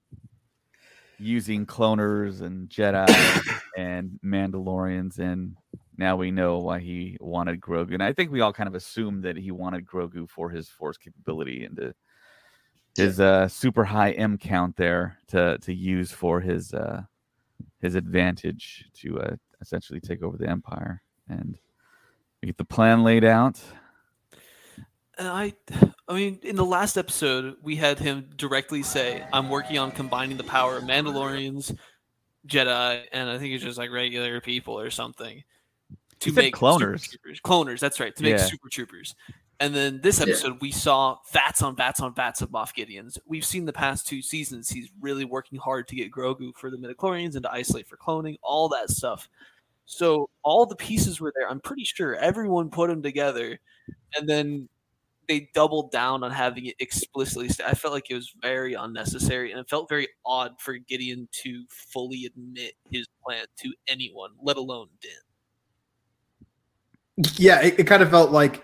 using cloners and Jedi and Mandalorians. And now we know why he wanted Grogu. And I think we all kind of assumed that he wanted Grogu for his force capability and to his uh, super high M count there to, to use for his uh, his advantage to uh, essentially take over the Empire. And we get the plan laid out. And I, I mean, in the last episode, we had him directly say, I'm working on combining the power of Mandalorians, Jedi, and I think it's just like regular people or something. To make cloners. Cloners, that's right. To make yeah. super troopers. And then this episode, yeah. we saw vats on vats on vats of Moff Gideon's. We've seen the past two seasons. He's really working hard to get Grogu for the midichlorians and to isolate for cloning, all that stuff. So all the pieces were there. I'm pretty sure everyone put them together. And then they doubled down on having it explicitly. St- I felt like it was very unnecessary. And it felt very odd for Gideon to fully admit his plan to anyone, let alone Din. Yeah, it, it kind of felt like,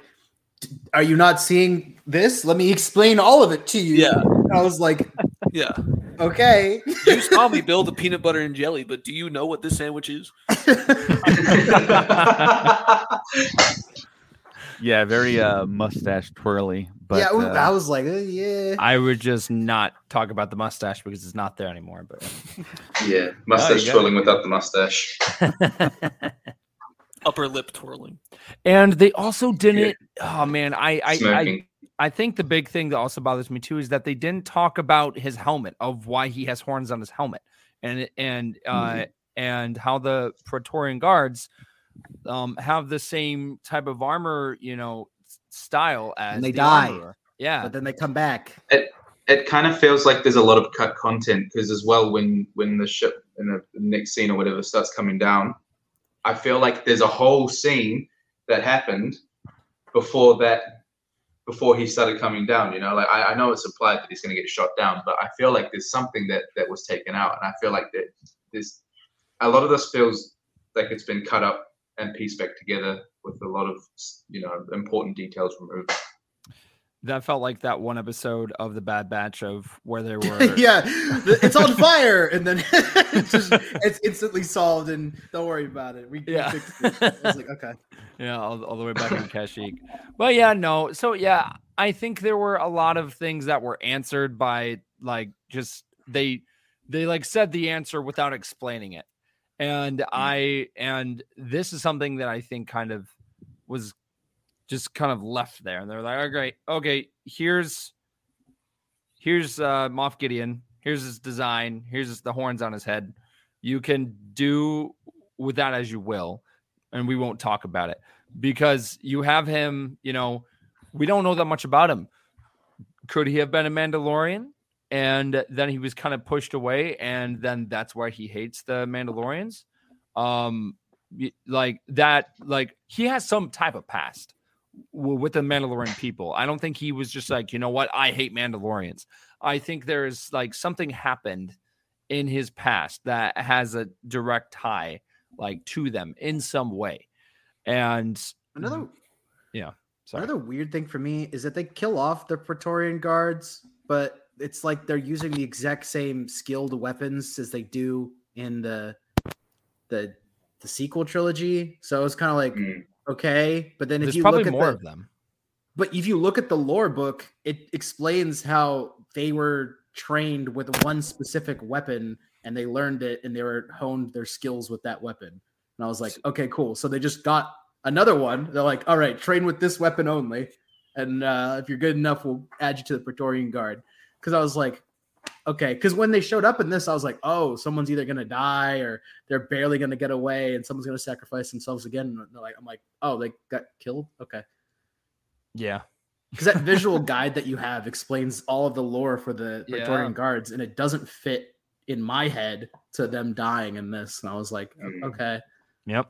are you not seeing this? Let me explain all of it to you. Yeah. And I was like, yeah. Okay. You saw me build a peanut butter and jelly, but do you know what this sandwich is? yeah, very uh, mustache twirly. But yeah, uh, I was like, uh, yeah. I would just not talk about the mustache because it's not there anymore. But yeah, mustache oh, twirling without the mustache. Upper lip twirling. And they also didn't yeah. oh man, I I, I I think the big thing that also bothers me too is that they didn't talk about his helmet, of why he has horns on his helmet, and and uh mm-hmm. and how the Praetorian Guards um have the same type of armor, you know, style as and they the die. Armor. Yeah. But then they come back. It it kind of feels like there's a lot of cut content because as well when when the ship in the next scene or whatever starts coming down, I feel like there's a whole scene that happened before that, before he started coming down, you know, like I, I know it's implied that he's going to get shot down, but I feel like there's something that, that was taken out. And I feel like that there's a lot of this feels like it's been cut up and pieced back together with a lot of, you know, important details removed. That felt like that one episode of The Bad Batch of where they were. yeah, it's on fire, and then it's, just, it's instantly solved, and don't worry about it. We yeah. fixed it. I was like, okay. Yeah, all, all the way back in Kashyyyk. But yeah, no. So yeah, I think there were a lot of things that were answered by like just they they like said the answer without explaining it, and mm-hmm. I and this is something that I think kind of was. Just kind of left there. And they're like, oh, great. Okay, here's here's uh, Moff Gideon. Here's his design. Here's the horns on his head. You can do with that as you will, and we won't talk about it. Because you have him, you know, we don't know that much about him. Could he have been a Mandalorian? And then he was kind of pushed away, and then that's why he hates the Mandalorians. Um, like that, like he has some type of past. with the Mandalorian people. I don't think he was just like, you know what, I hate Mandalorians. I think there is like something happened in his past that has a direct tie like to them in some way. And another, yeah, sorry. Another weird thing for me is that they kill off the Praetorian Guards, but it's like they're using the exact same skilled weapons as they do in the the the sequel trilogy. So it's kind of like, mm. okay, but then if There's you probably look at more the, of them. But if you look at the lore book, it explains how they were trained with one specific weapon and they learned it and they were honed their skills with that weapon. And I was like, okay, cool. So they just got another one. They're like, all right, train with this weapon only. And uh, if you're good enough, we'll add you to the Praetorian Guard. Because I was like, okay. Because when they showed up in this, I was like, oh, someone's either going to die or they're barely going to get away and someone's going to sacrifice themselves again. And they're like, I'm like, oh, they got killed? Okay. Yeah. Because that visual guide that you have explains all of the lore for the Praetorian yeah. Guards, and it doesn't fit in my head to them dying in this. And I was like, okay. Yep.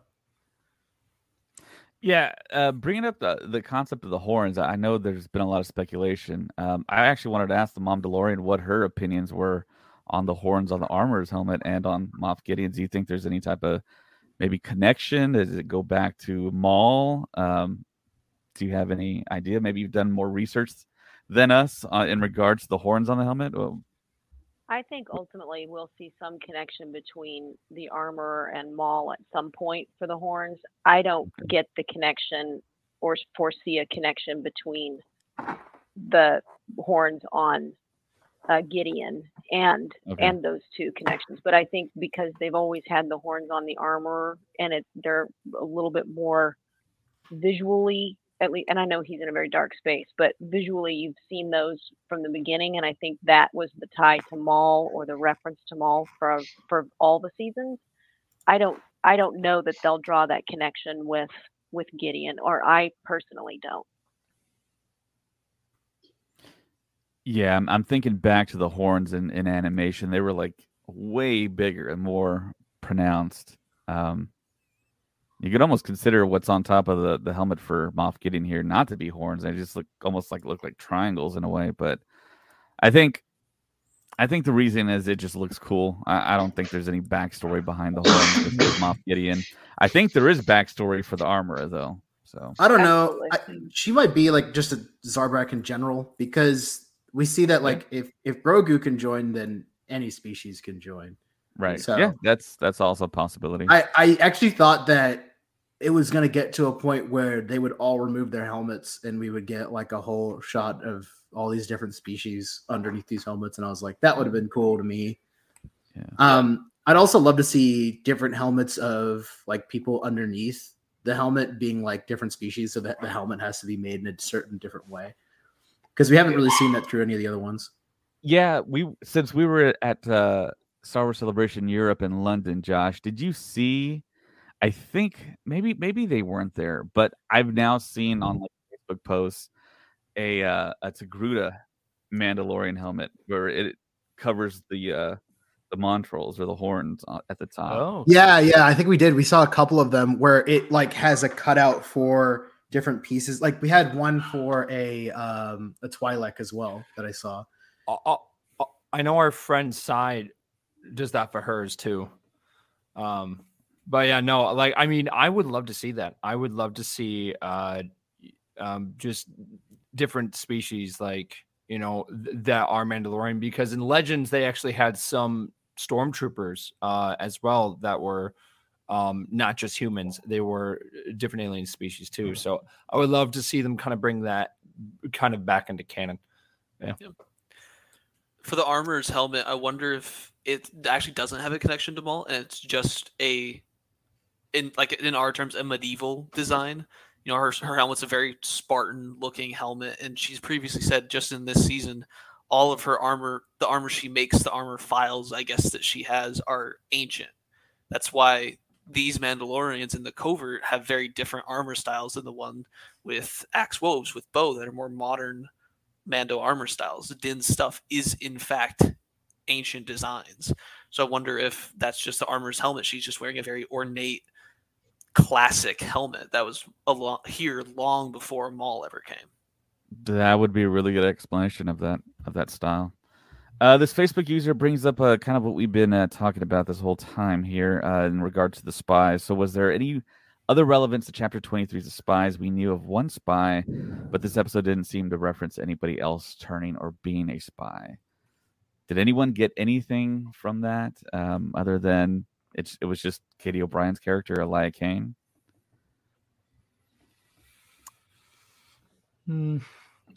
Yeah, uh, bringing up the, the concept of the horns, I know there's been a lot of speculation. Um, I actually wanted to ask the Mom DeLorean what her opinions were on the horns on the armorer's helmet and on Moff Gideon. Do you think there's any type of maybe connection? Does it go back to Maul? Um, do you have any idea? Maybe you've done more research than us uh, in regards to the horns on the helmet? Well, I think ultimately we'll see some connection between the armor and Maul at some point for the horns. I don't get the connection or foresee a connection between the horns on uh, Gideon and okay. and those two connections. But I think because they've always had the horns on the armor and it, they're a little bit more visually, at least, and I know he's in a very dark space, but visually you've seen those from the beginning, and I think that was the tie to Maul or the reference to Maul for for all the seasons. I don't I don't know that they'll draw that connection with with Gideon, or I personally don't. Yeah, I'm, I'm thinking back to the horns in, in animation. They were like way bigger and more pronounced. Um, You could almost consider what's on top of the, the helmet for Moff Gideon here not to be horns. They just look almost like look like triangles in a way. But I think I think the reason is it just looks cool. I, I don't think there's any backstory behind the horns with Moff Gideon. I think there is backstory for the armorer though. So I don't know. I, she might be like just a Zarbarak in general, because we see that like yeah. if if Grogu can join, then any species can join. Right. So, yeah, that's that's also a possibility. I, I actually thought that it was going to get to a point where they would all remove their helmets and we would get like a whole shot of all these different species underneath these helmets. And I was like, that would have been cool to me. Yeah. Um, I'd also love to see different helmets of like people underneath the helmet being like different species, so that the helmet has to be made in a certain different way. Because we haven't really seen that through any of the other ones. Yeah, we since we were at uh Star Wars Celebration Europe in London, Josh, did you see? I think maybe maybe they weren't there, but I've now seen on like Facebook posts a uh, a Togruta Mandalorian helmet where it covers the uh, the montrals or the horns at the top. Oh, yeah, yeah, I think we did. We saw a couple of them where it like has a cutout for different pieces. Like we had one for a um, a Twi'lek as well that I saw. I, I, I know our friend Side does that for hers too. Um, but yeah, no, like, I mean, I would love to see that. I would love to see uh, um, just different species, like, you know, th- that are Mandalorian, because in Legends, they actually had some stormtroopers uh, as well that were um, not just humans. They were different alien species too. So I would love to see them kind of bring that kind of back into canon. Yeah. yeah. For the armorer's helmet, I wonder if it actually doesn't have a connection to Maul, and it's just a, in like in our terms, a medieval design. You know, her her helmet's a very Spartan-looking helmet, and she's previously said just in this season, all of her armor, the armor she makes, the armor files, I guess, that she has are ancient. That's why these Mandalorians in the covert have very different armor styles than the one with Axe Woves, with Bo, that are more modern Mando armor styles. Din's stuff is, in fact, ancient designs. So I wonder if that's just the armor's helmet. She's just wearing a very ornate classic helmet that was a lo- here long before Maul ever came. That would be a really good explanation of that of that style. Uh, this Facebook user brings up uh, kind of what we've been uh, talking about this whole time here uh, in regard to the spies. So was there any other relevance to Chapter twenty-three's The Spies? We knew of one spy, but this episode didn't seem to reference anybody else turning or being a spy. Did anyone get anything from that um, other than it's, it was just Katie O'Brien's character, Elia Kane? Hmm.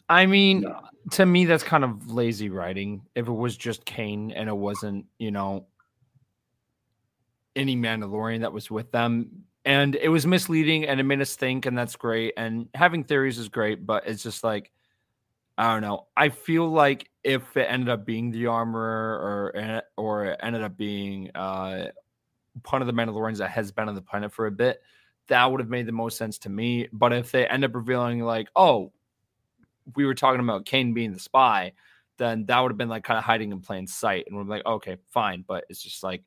I mean, to me, that's kind of lazy writing. If it was just Kane and it wasn't, you know, any Mandalorian that was with them, and it was misleading and it made us think, and that's great. And having theories is great, but it's just like, I don't know. I feel like if it ended up being the armorer or, or it ended up being uh, one of the Mandalorians that has been on the planet for a bit, that would have made the most sense to me. But if they end up revealing like, oh, we were talking about Kane being the spy, then that would have been like kind of hiding in plain sight. And we're like, okay, fine. But it's just like,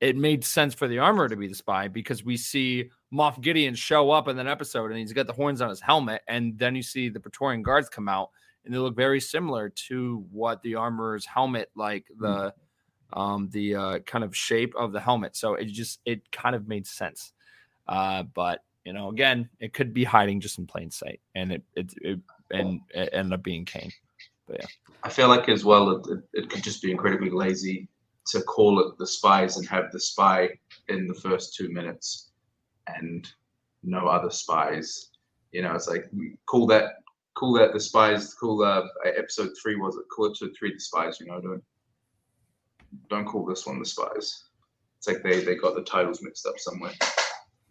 it made sense for the armorer to be the spy because we see Moff Gideon show up in that episode and he's got the horns on his helmet. And then you see the Praetorian Guards come out and they look very similar to what the armorer's helmet, like the, mm-hmm. um, the uh, kind of shape of the helmet. So it just, it kind of made sense. Uh, but you know, again, it could be hiding just in plain sight, and it, it, it and it ended up being Kane. But yeah, I feel like as well it, it could just be incredibly lazy to call it The Spies and have the spy in the first two minutes and no other spies. You know, it's like call that call that The Spies. Call uh, episode three was it? Call episode three The Spies. You know, don't don't call this one The Spies. It's like they they got the titles mixed up somewhere.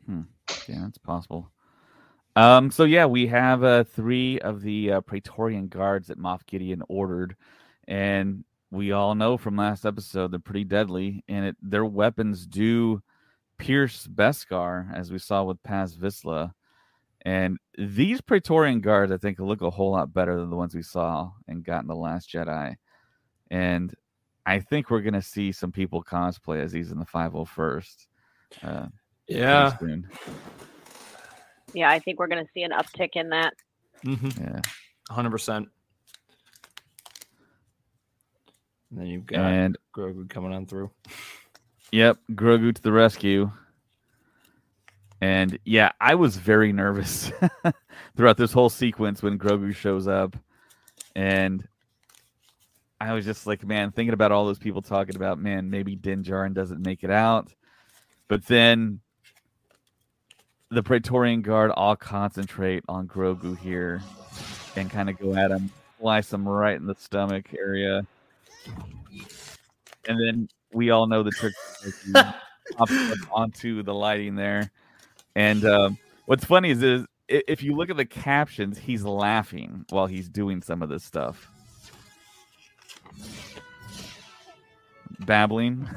Hmm. Yeah, it's possible. Um, so yeah, we have uh, three of the uh, Praetorian Guards that Moff Gideon ordered, and we all know from last episode they're pretty deadly, and it, their weapons do pierce Beskar, as we saw with Paz Vizsla. And these Praetorian Guards, I think, look a whole lot better than the ones we saw and got in The Last Jedi. And I think we're going to see some people cosplay as these in the five oh first. Uh, yeah. Yeah, I think we're going to see an uptick in that. Mm-hmm. Yeah, one hundred percent. And then you've got and, Grogu coming on through. Yep, Grogu to the rescue. And yeah, I was very nervous throughout this whole sequence when Grogu shows up. And I was just like, man, thinking about all those people talking about, man, maybe Din Djarin doesn't make it out. But then the Praetorian Guard all concentrate on Grogu here and kind of go at him, slice him right in the stomach area. And then we all know the trick onto the lighting there. And um, what's funny is, is if you look at the captions, he's laughing while he's doing some of this stuff. Babbling.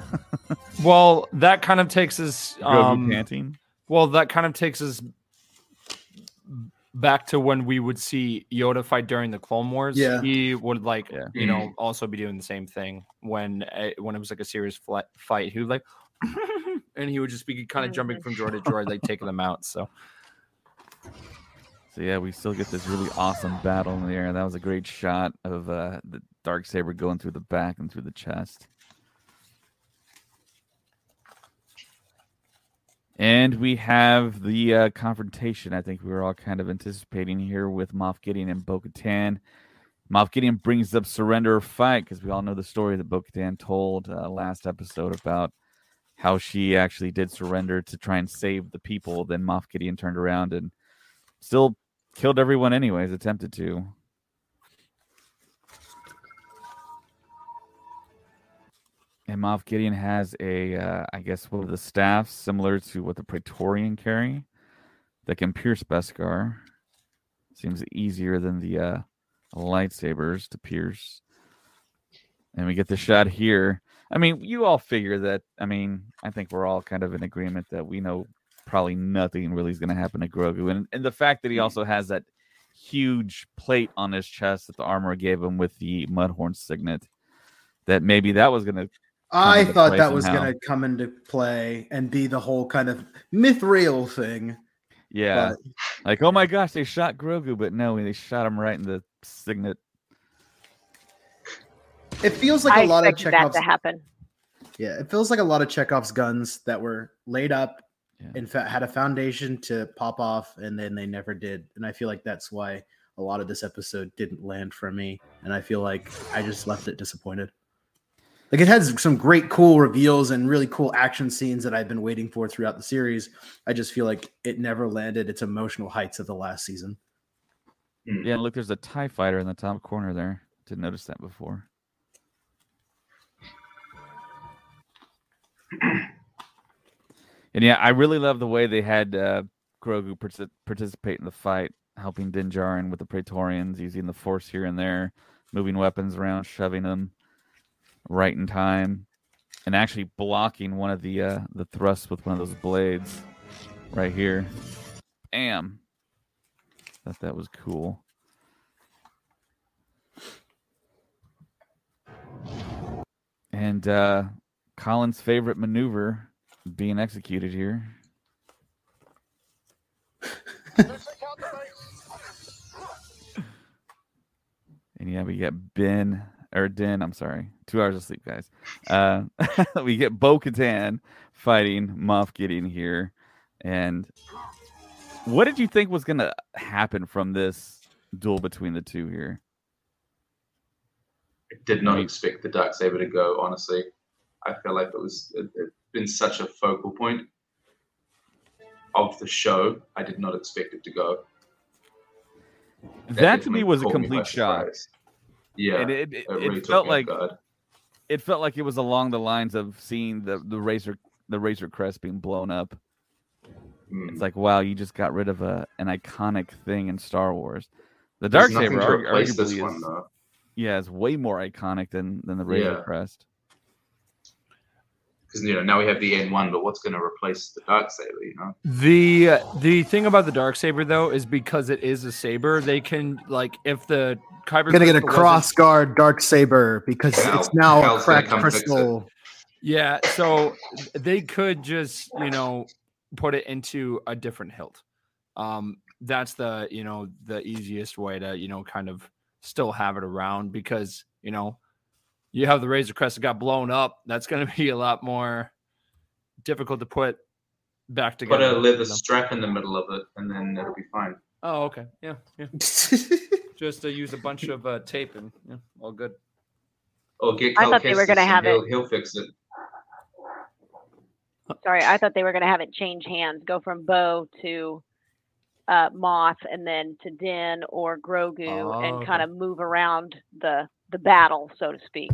Well, that kind of takes us... Um... Grogu panting. Well, that kind of takes us back to when we would see Yoda fight during the Clone Wars. Yeah. He would, like, yeah. you know, also be doing the same thing when when it was, like, a serious fl- fight. He would, like, and he would just be kind of jumping from drawer to drawer, like, taking them out. So, so yeah, we still get this really awesome battle in the air. That was a great shot of uh, the Darksaber going through the back and through the chest. And we have the uh, confrontation I think we were all kind of anticipating here with Moff Gideon and Bo-Katan. Moff Gideon brings up surrender or fight because we all know the story that Bo-Katan told uh, last episode about how she actually did surrender to try and save the people. Then Moff Gideon turned around and still killed everyone anyways, attempted to. And Moff Gideon has a, uh, I guess, one of the staffs similar to what the Praetorian carry that can pierce Beskar. Seems easier than the uh, lightsabers to pierce. And we get the shot here. I mean, you all figure that, I mean, I think we're all kind of in agreement that we know probably nothing really is going to happen to Grogu. And, and the fact that he also has that huge plate on his chest that the armorer gave him with the Mudhorn signet, that maybe that was going to I thought that was going to come into play and be the whole kind of Mithril thing. Yeah. But... Like, oh my gosh, they shot Grogu, but no, they shot him right in the signet. It feels like I a lot of Chekhov's... that to happen. Yeah, it feels like a lot of Chekhov's guns that were laid up yeah. and fa- had a foundation to pop off, and then they never did. And I feel like that's why a lot of this episode didn't land for me, and I feel like I just left it disappointed. Like, it had some great cool reveals and really cool action scenes that I've been waiting for throughout the series. I just feel like it never landed its emotional heights of the last season. Yeah, look, there's a TIE fighter in the top corner there. Didn't notice that before. And yeah, I really love the way they had uh, Grogu partic- participate in the fight, helping Din Djarin with the Praetorians, using the Force here and there, moving weapons around, shoving them right in time, and actually blocking one of the uh, the thrusts with one of those blades right here. Bam! Thought that was cool. And uh, Colin's favorite maneuver being executed here. And yeah, we get Ben. Or Din, I'm sorry. Two hours of sleep, guys. Uh, we get Bo-Katan fighting Moff Gideon here. And what did you think was going to happen from this duel between the two here? I did not expect the Darksaber to go, honestly. I feel like it was it, it's been such a focal point of the show. I did not expect it to go. That, that to me was a complete shock. Yeah, and it, it, it, really it felt like God. It felt like it was along the lines of seeing the, the razor the razor crest being blown up. Mm. It's like, wow, you just got rid of a an iconic thing in Star Wars. The Darksaber arguably this one, is though. yeah, is way more iconic than, than the razor yeah. crest. Because you know now we have the N one, but what's going to replace the Darksaber? You know the uh, the thing about the Darksaber though is because it is a saber, they can like if the Kyber gonna get a cross guard Darksaber because Cal, it's now Cal's cracked crystal. Yeah, so they could just you know put it into a different hilt. Um, that's the you know the easiest way to you know kind of still have it around because you know you have the Razor Crest that got blown up. That's gonna be a lot more difficult to put back together. Put a leather strap in the middle of it, and then it'll be fine. Oh, okay, yeah, yeah. Just to use a bunch of uh, tape and yeah, all good. Oh, get Cal I thought Kestis they were going to have he'll, it. He'll fix it. Sorry, I thought they were going to have it change hands. Go from Bo to uh, Moth and then to Din or Grogu oh, and okay. kind of move around the the battle, so to speak.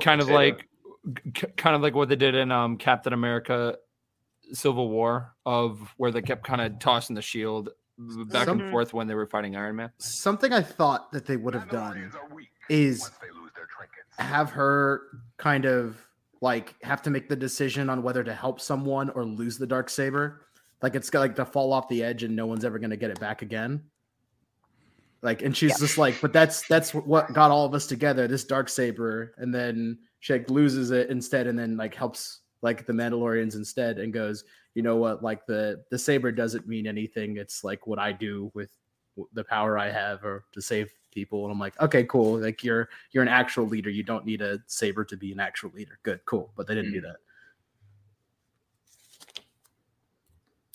Kind of like kind of like what they did in um, Captain America Civil War of where they kept kind of tossing the shield back Some, and forth when they were fighting Iron Man. Something I thought that they would have done is have her kind of like have to make the decision on whether to help someone or lose the Darksaber. Like it's got like to fall off the edge and no one's ever going to get it back again. Like, and she's yeah. just like, but that's, that's what got all of us together. This Darksaber. And then she like, loses it instead. And then like helps like the Mandalorians instead and goes, you know what, like the, the saber doesn't mean anything. It's like what I do with the power I have or to save people. And I'm like, okay, cool. Like you're, you're an actual leader. You don't need a saber to be an actual leader. Good, cool. But they didn't do that.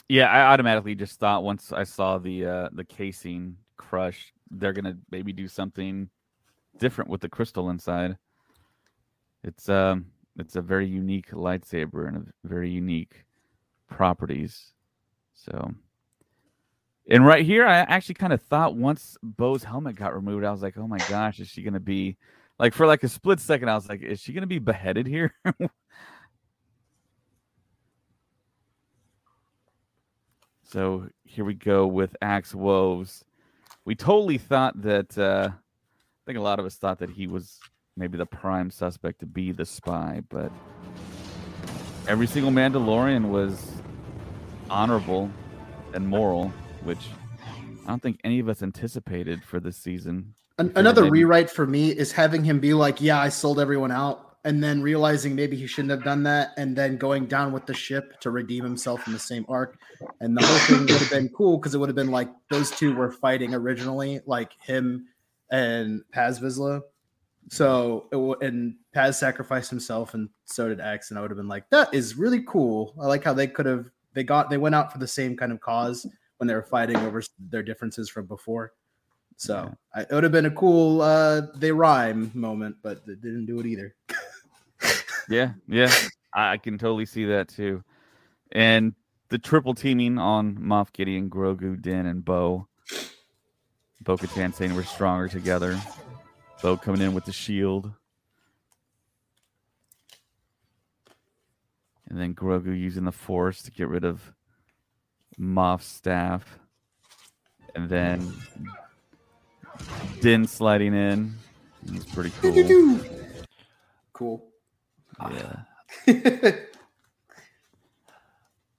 Yeah. I automatically just thought once I saw the, uh, the casing crushed, they're going to maybe do something different with the crystal inside. It's, um, it's a very unique lightsaber and a very unique properties. So, and right here, I actually kind of thought once Bo's helmet got removed, I was like, oh my gosh, is she going to be like for like a split second? I was like, is she going to be beheaded here? So here we go with Axe Woves. We totally thought that, uh, I think a lot of us thought that he was maybe the prime suspect to be the spy, but every single Mandalorian was honorable and moral, which I don't think any of us anticipated for this season. An- another rewrite for me is having him be like, yeah, I sold everyone out, and then realizing maybe he shouldn't have done that, and then going down with the ship to redeem himself in the same arc. And the whole thing would have been cool because it would have been like those two were fighting originally, like him and Paz Vizsla. So, it w- and Paz sacrificed himself, and so did Axe, and I would have been like, that is really cool. I like how they could have, they got, they went out for the same kind of cause when they were fighting over their differences from before. So, yeah. I, it would have been a cool, uh, they rhyme moment, but they didn't do it either. Yeah, yeah, I can totally see that too. And the triple teaming on Moff Gideon, Grogu, Din, and Bo. Bo-Katan saying we're stronger together. Bo coming in with the shield. And then Grogu using the force to get rid of Moff's staff. And then Din sliding in. It's pretty cool. Cool. Yeah.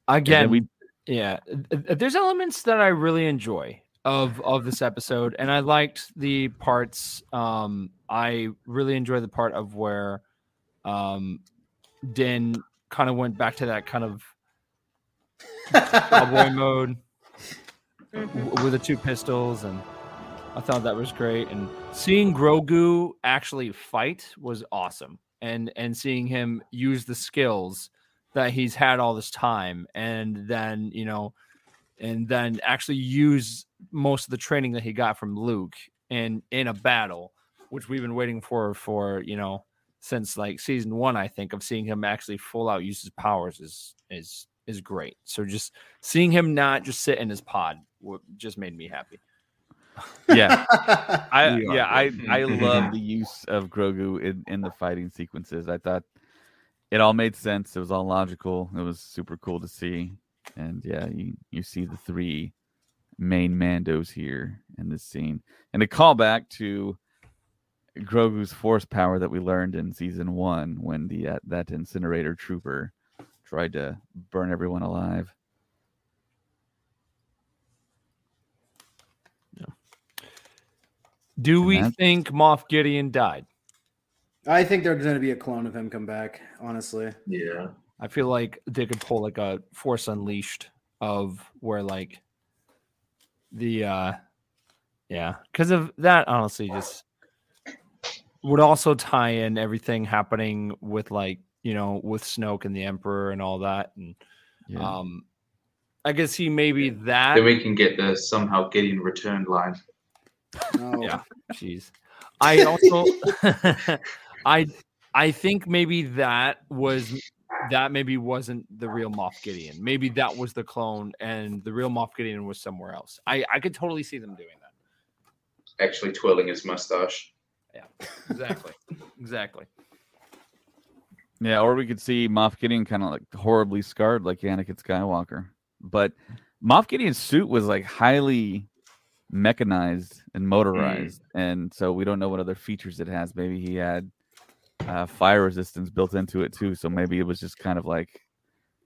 Again, we yeah. There's elements that I really enjoy of of this episode, and I liked the parts. Um, I really enjoy the part of where um, Din kind of went back to that kind of cowboy mode w- with the two pistols, and I thought that was great. And seeing Grogu actually fight was awesome. And and seeing him use the skills that he's had all this time, and then you know, and then actually use most of the training that he got from Luke in in a battle, which we've been waiting for for you know since like season one. I think of seeing him actually full out use his powers is is is great. So just seeing him not just sit in his pod just made me happy. Yeah, I yeah I, I love the use of Grogu in, in the fighting sequences. I thought it all made sense. It was all logical. It was super cool to see. And yeah, you, you see the three main Mandos here in this scene. And a callback to Grogu's force power that we learned in season one when the uh, that incinerator trooper tried to burn everyone alive. Do we think Moff Gideon died? I think there's going to be a clone of him come back, honestly. Yeah. I feel like they could pull like a Force Unleashed of where like the, uh, yeah. Because of that, honestly, just would also tie in everything happening with like, you know, with Snoke and the Emperor and all that. And yeah. um, I guess he maybe that. Then we can get the somehow Gideon returned line. Oh. Yeah, jeez. I also, I, I think maybe that was that maybe wasn't the real Moff Gideon. Maybe that was the clone, and the real Moff Gideon was somewhere else. I, I could totally see them doing that. Actually, twirling his mustache. Yeah, exactly, exactly. Yeah, or we could see Moff Gideon kind of like horribly scarred, like Anakin Skywalker. But Moff Gideon's suit was like highly mechanized and motorized, mm. and so we don't know what other features it has. Maybe he had uh, fire resistance built into it too, so maybe it was just kind of like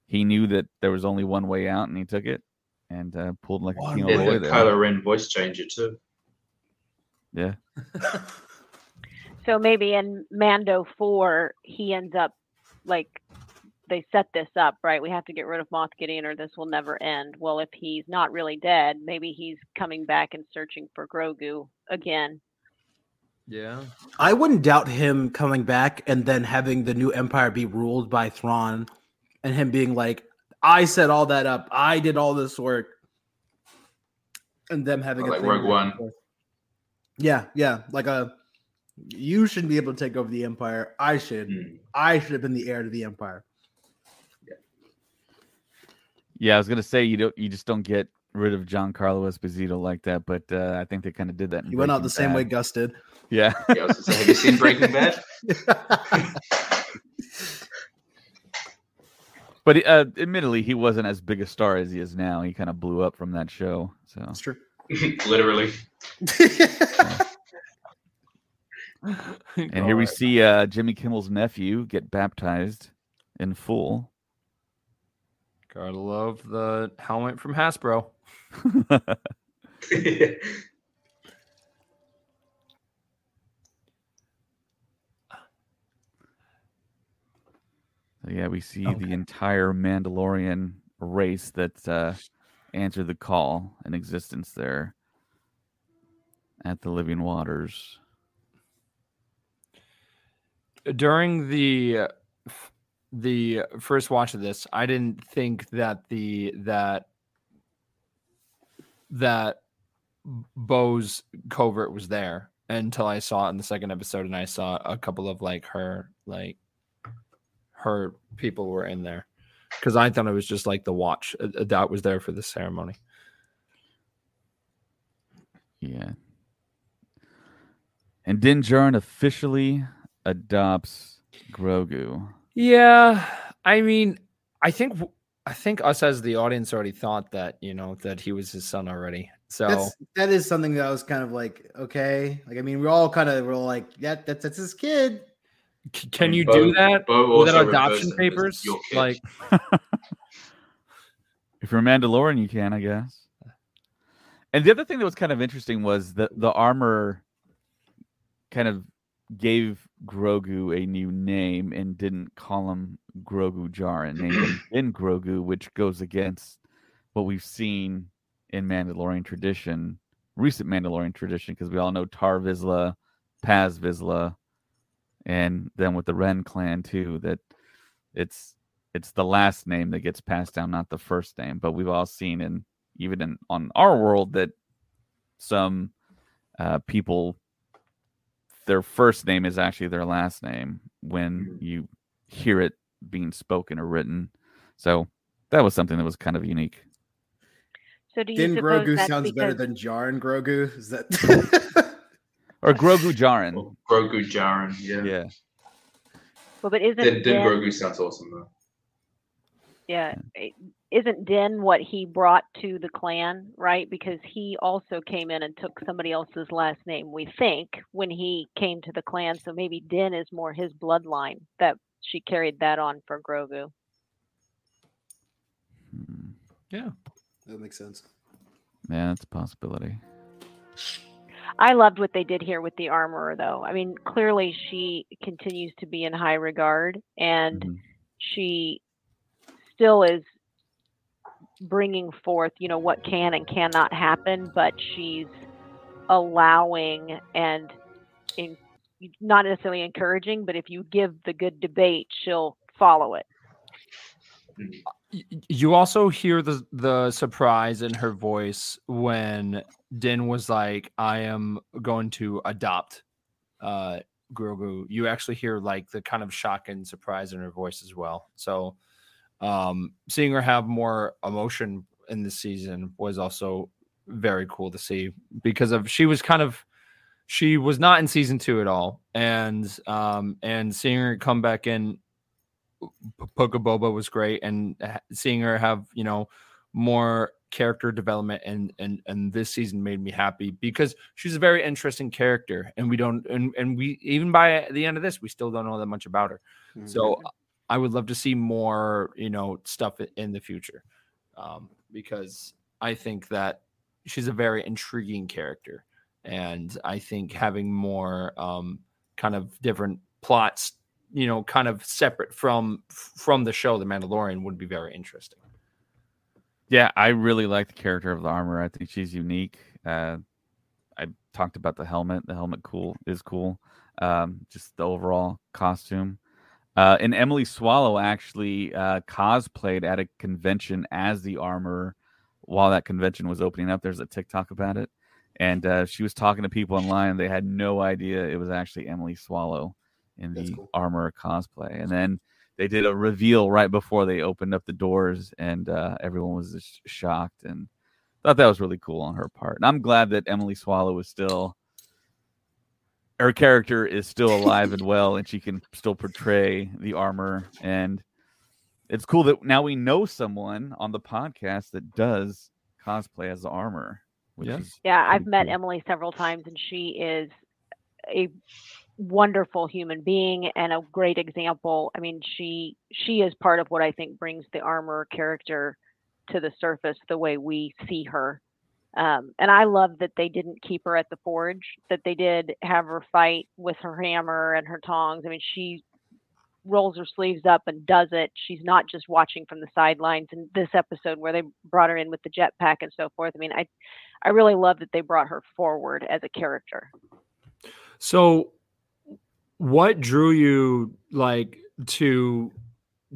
he knew that there was only one way out, and he took it and uh, pulled like oh, a Kino Roy there. Kylo Ren voice changer too. Yeah. So maybe in Mando four, he ends up like they set this up, right? We have to get rid of Moff Gideon or this will never end. Well, if he's not really dead, maybe he's coming back and searching for Grogu again. Yeah. I wouldn't doubt him coming back and then having the new Empire be ruled by Thrawn and him being like, I set all that up. I did all this work. And them having oh, a like Rogue One. Yeah, yeah. Like a, you shouldn't be able to take over the Empire. I should. Mm. I should have been the heir to the Empire. Yeah, I was gonna say you don't, you just don't get rid of Giancarlo Esposito like that, but uh, I think they kind of did that. He went out the same way Gus did. Yeah. Yeah, I was gonna say, have you seen Breaking Bad? But uh, admittedly, he wasn't as big a star as he is now. He kind of blew up from that show. So that's true. Literally. Yeah. And here we see uh, Jimmy Kimmel's nephew get baptized in full. Gotta love the helmet from Hasbro. So yeah, we see okay. the entire Mandalorian race that uh, answered the call in existence there at the Living Waters. During the the first watch of this, I didn't think that the that that Bo's covert was there until I saw it in the second episode, and I saw a couple of like her like her people were in there, because I thought it was just like the watch that was there for the ceremony. Yeah. And Din Djarin officially adopts Grogu. Yeah, I mean, I think I think us as the audience already thought that, you know, that he was his son already. So that's, that is something that I was kind of like, okay, like I mean, we all kind of were like, yeah, that that's, that's his kid. C- can I mean, you Bo, do that without adoption papers? Like, if you're a Mandalorian, you can, I guess. And the other thing that was kind of interesting was that the armor kind of gave Grogu a new name and didn't call him Grogu Djarin, named him Din Grogu, which goes against what we've seen in Mandalorian tradition, recent Mandalorian tradition, because we all know Tar Vizsla, Paz Vizsla, and then with the Ren clan too, that it's it's the last name that gets passed down, not the first name. But we've all seen, in even in on our world, that some uh, people, their first name is actually their last name when you hear it being spoken or written. So that was something that was kind of unique. So do you Din Grogu sounds because... better than Djarin Grogu? Is that or Grogu Djarin? Well, Grogu Djarin, yeah. Yeah. Well, but isn't Din, Din, Din Grogu sounds awesome though? Yeah, isn't Din what he brought to the clan, right? Because he also came in and took somebody else's last name, we think, when he came to the clan. So maybe Din is more his bloodline, that she carried that on for Grogu. Yeah, that makes sense. Yeah, that's a possibility. I loved what they did here with the armorer, though. I mean, clearly she continues to be in high regard, and mm-hmm. she... still is bringing forth, you know, what can and cannot happen, but she's allowing and in, not necessarily encouraging, but if you give the good debate, she'll follow it. You also hear the, the surprise in her voice when Din was like, I am going to adopt uh, Grogu. You actually hear like the kind of shock and surprise in her voice as well. So Um, seeing her have more emotion in this season was also very cool to see, because of she was kind of she was not in season two at all, and um, and seeing her come back in Book of Boba was great, and seeing her have, you know, more character development and and and this season made me happy, because she's a very interesting character, and we don't and and we even by the end of this we still don't know that much about her, mm-hmm. so. I would love to see more, you know, stuff in the future, um, because I think that she's a very intriguing character, and I think having more um, kind of different plots, you know, kind of separate from from the show, The Mandalorian, would be very interesting. Yeah, I really like the character of the armor. I think she's unique. Uh, I talked about the helmet. The helmet cool is cool. Um, just the overall costume. Uh, and Emily Swallow actually uh, cosplayed at a convention as the armorer while that convention was opening up. There's a TikTok about it. And uh, she was talking to people online. They had no idea it was actually Emily Swallow in the cool. armorer cosplay. And then they did a reveal right before they opened up the doors, and uh, everyone was just shocked and thought that was really cool on her part. And I'm glad that Emily Swallow is still... her character is still alive and well, and she can still portray the armor. And it's cool that now we know someone on the podcast that does cosplay as the armor. Which yeah. is yeah, I've met cool. Emily several times, and she is a wonderful human being and a great example. I mean, she she is part of what I think brings the armor character to the surface the way we see her. Um, and I love that they didn't keep her at the forge, that they did have her fight with her hammer and her tongs. I mean, she rolls her sleeves up and does it. She's not just watching from the sidelines. And this episode where they brought her in with the jetpack and so forth, I mean, I, I really love that they brought her forward as a character. So what drew you like to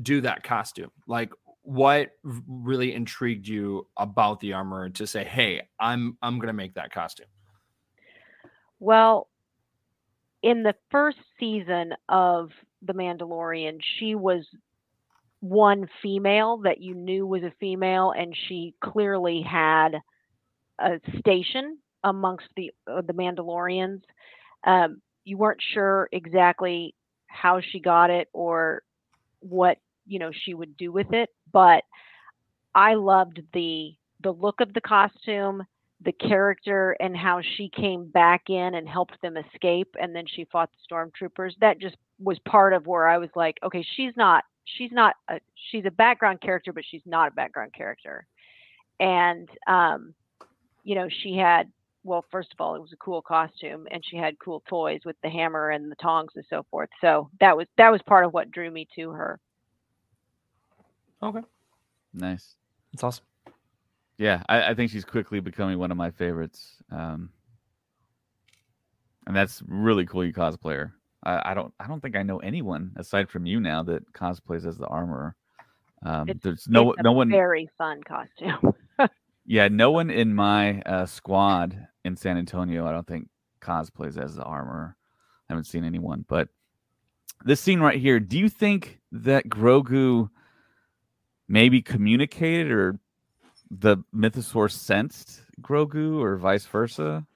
do that costume? Like what really intrigued you about the armor to say, hey, I'm, I'm going to make that costume? Well, in the first season of The Mandalorian, she was one female that you knew was a female, and she clearly had a station amongst the uh, the Mandalorians. Um, you weren't sure exactly how she got it or what, you know, she would do with it, but I loved the the look of the costume, the character, and how she came back in and helped them escape, and then she fought the stormtroopers. That just was part of where I was like, okay, she's not, she's not, a, she's a background character, but she's not a background character. And, um, you know, she had, well, first of all, it was a cool costume, and she had cool toys with the hammer and the tongs and so forth. So that was, that was part of what drew me to her. Okay. Nice. That's awesome. Yeah, I, I think she's quickly becoming one of my favorites. Um, and that's really cool, you cosplayer. I, I don't I don't think I know anyone aside from you now that cosplays as the armorer. Um, it's, there's no it's a no one very fun costume. Yeah, no one in my uh, squad in San Antonio, I don't think, cosplays as the armorer. I haven't seen anyone, but this scene right here, do you think that Grogu maybe communicated or the Mythosaur sensed Grogu or vice versa?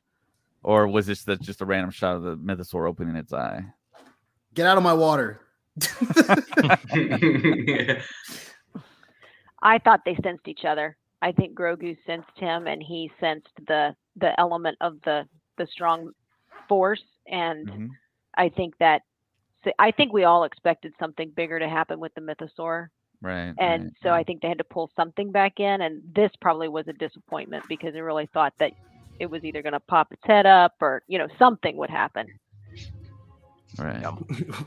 Or was this the, just a random shot of the Mythosaur opening its eye? Get out of my water. I thought they sensed each other. I think Grogu sensed him, and he sensed the the element of the, the strong force. And mm-hmm. I think that I think we all expected something bigger to happen with the Mythosaur. Right. And right, so right. I think they had to pull something back in, and this probably was a disappointment because I really thought that it was either going to pop its head up or, you know, something would happen. Right. Yeah.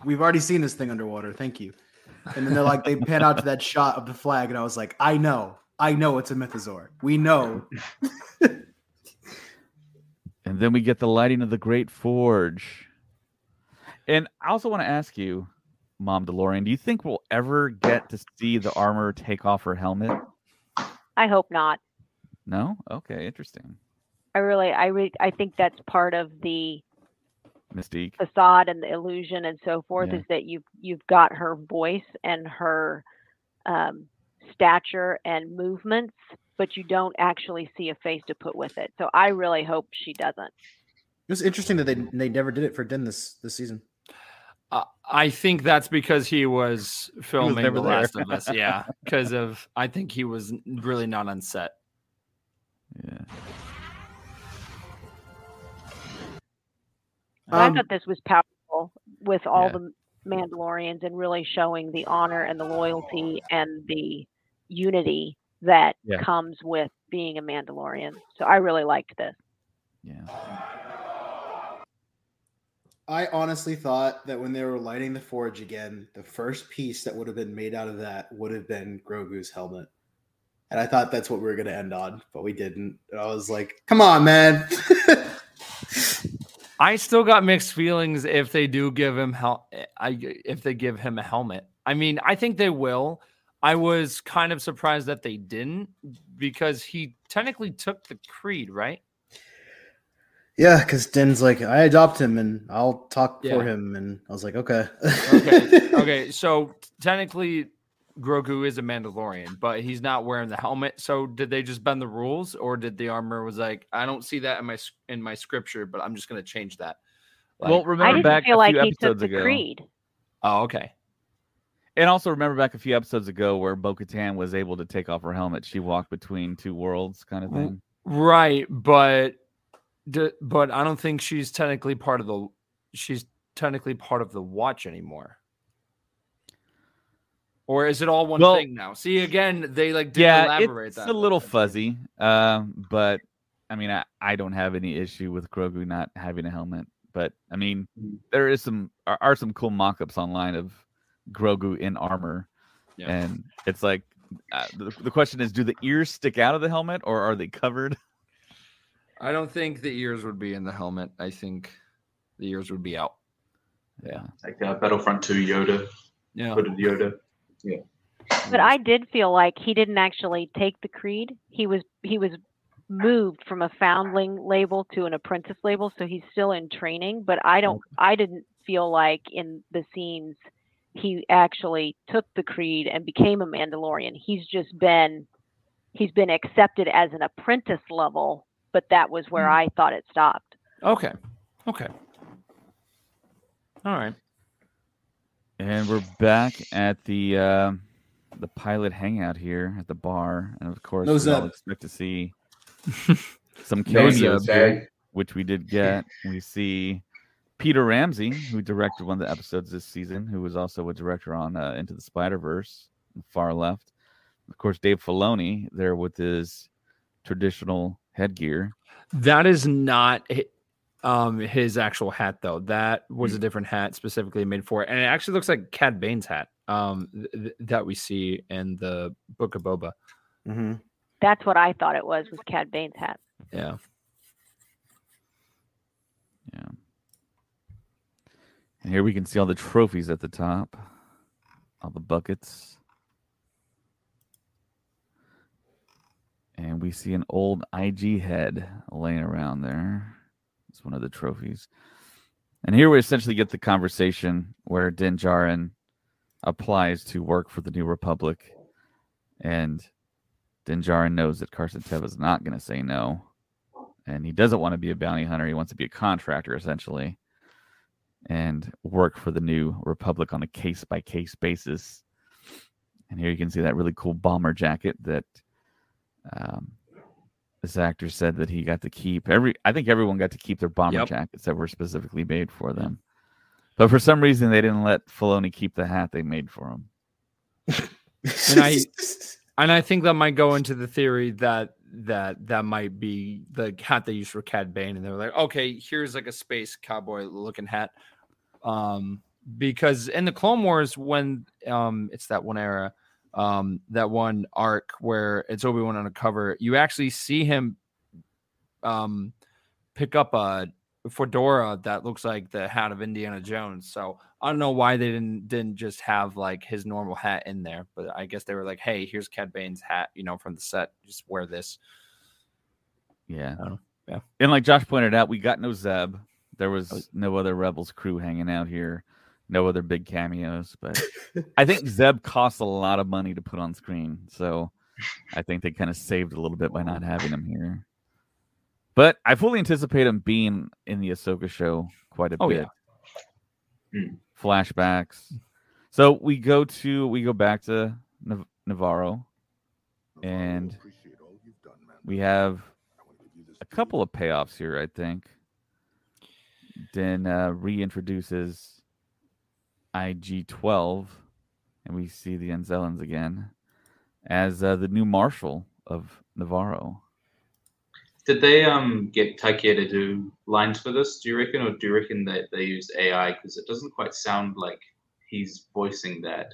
We've already seen this thing underwater. Thank you. And then they're like, they pan out to that shot of the flag, and I was like, I know. I know it's a Mythosaur. We know. And then we get the lighting of the Great Forge. And I also want to ask you, Mom DeLorean, do you think we'll ever get to see the armor take off her helmet? I hope not. No? Okay, interesting. I really, I re- I think that's part of the mystique, facade, and the illusion, and so forth. Yeah. Is that you've you've got her voice and her um, stature and movements, but you don't actually see a face to put with it. So I really hope she doesn't. It was interesting that they they never did it for Din this this season. Uh, I think that's because he was filming he was The Last of Us. Yeah, because of I think he was really not on set. Yeah. Um, I thought this was powerful with all yeah. the Mandalorians and really showing the honor and the loyalty and the unity that yeah. comes with being a Mandalorian. So I really liked this. Yeah. I honestly thought that when they were lighting the forge again, the first piece that would have been made out of that would have been Grogu's helmet. And I thought that's what we were going to end on, but we didn't. And I was like, come on, man. I still got mixed feelings if they do give him hel- I if they give him a helmet. I mean, I think they will. I was kind of surprised that they didn't because he technically took the creed, right? Yeah, because Din's like, I adopt him and I'll talk yeah. for him, and I was like, okay, okay, okay. So technically, Grogu is a Mandalorian, but he's not wearing the helmet. So did they just bend the rules, or did the armor was like, I don't see that in my in my scripture, but I'm just going to change that. Like, well, remember I didn't back feel a like few he episodes took the ago. Creed. Oh, okay. And also remember back a few episodes ago where Bo-Katan was able to take off her helmet. She walked between two worlds, kind of thing. Right, but but I don't think she's technically part of the she's technically part of the Watch anymore. Or is it all one well, thing now? See, again, they like didn't yeah, elaborate it's that. It's a little fuzzy. Um, but, I mean, I, I don't have any issue with Grogu not having a helmet. But, I mean, there is some are, are some cool mock-ups online of Grogu in armor. Yeah. And it's like, uh, the, the question is, do the ears stick out of the helmet or are they covered? I don't think the ears would be in the helmet. I think the ears would be out. Yeah. Like uh, Battlefront two Yoda. Yeah. Hooded Yoda. Yeah. But I did feel like he didn't actually take the creed. He was he was moved from a foundling label to an apprentice label, so he's still in training. But I don't I didn't feel like in the scenes he actually took the creed and became a Mandalorian. He's just been he's been accepted as an apprentice level, but that was where I thought it stopped. Okay. Okay. All right. And we're back at the uh, the pilot hangout here at the bar, and of course, Nose we up. all expect to see some cameos, which we did get. We see Peter Ramsey, who directed one of the episodes this season, who was also a director on uh, Into the Spider-Verse, the far left. Of course, Dave Filoni there with his traditional headgear. That is not um his actual hat, though. That was a different hat specifically made for it, and it actually looks like Cad Bane's hat um th- that we see in the Book of Boba. Mm-hmm. That's what I thought it was was Cad Bane's hat. Yeah. Yeah. And here we can see all the trophies at the top, all the buckets. And we see an old I G head laying around there. It's one of the trophies. And here we essentially get the conversation where Din Djarin applies to work for the New Republic. And Din Djarin knows that Carson Teva is not going to say no. And he doesn't want to be a bounty hunter. He wants to be a contractor, essentially, and work for the New Republic on a case-by-case basis. And here you can see that really cool bomber jacket that um this actor said that he got to keep. Every I think everyone got to keep their bomber yep. jackets that were specifically made for them, but for some reason they didn't let Filoni keep the hat they made for him. and i and i think that might go into the theory that that that might be the hat they used for Cad Bane, and they were like, okay, here's like a space cowboy looking hat, um because in the Clone Wars, when um it's that one era Um, that one arc where it's Obi-Wan on a cover, you actually see him um, pick up a fedora that looks like the hat of Indiana Jones. So I don't know why they didn't didn't just have like his normal hat in there, but I guess they were like, "Hey, here's Cad Bane's hat, you know, from the set. Just wear this." Yeah, I don't know. Yeah. And like Josh pointed out, we got no Zeb. There was no other Rebels crew hanging out here. No other big cameos, but I think Zeb costs a lot of money to put on screen. So I think they kind of saved a little bit by not having him here. But I fully anticipate him being in the Ahsoka show quite a oh, bit. Yeah. Flashbacks. So we go to we go back to Nav- Nevarro, and we have a couple of payoffs here, I think. Then uh, reintroduces I G twelve, and we see the Anzellans again as uh, the new marshal of Nevarro. Did they um get Takia to do lines for this, do you reckon, or do you reckon that they used A I? Because it doesn't quite sound like he's voicing that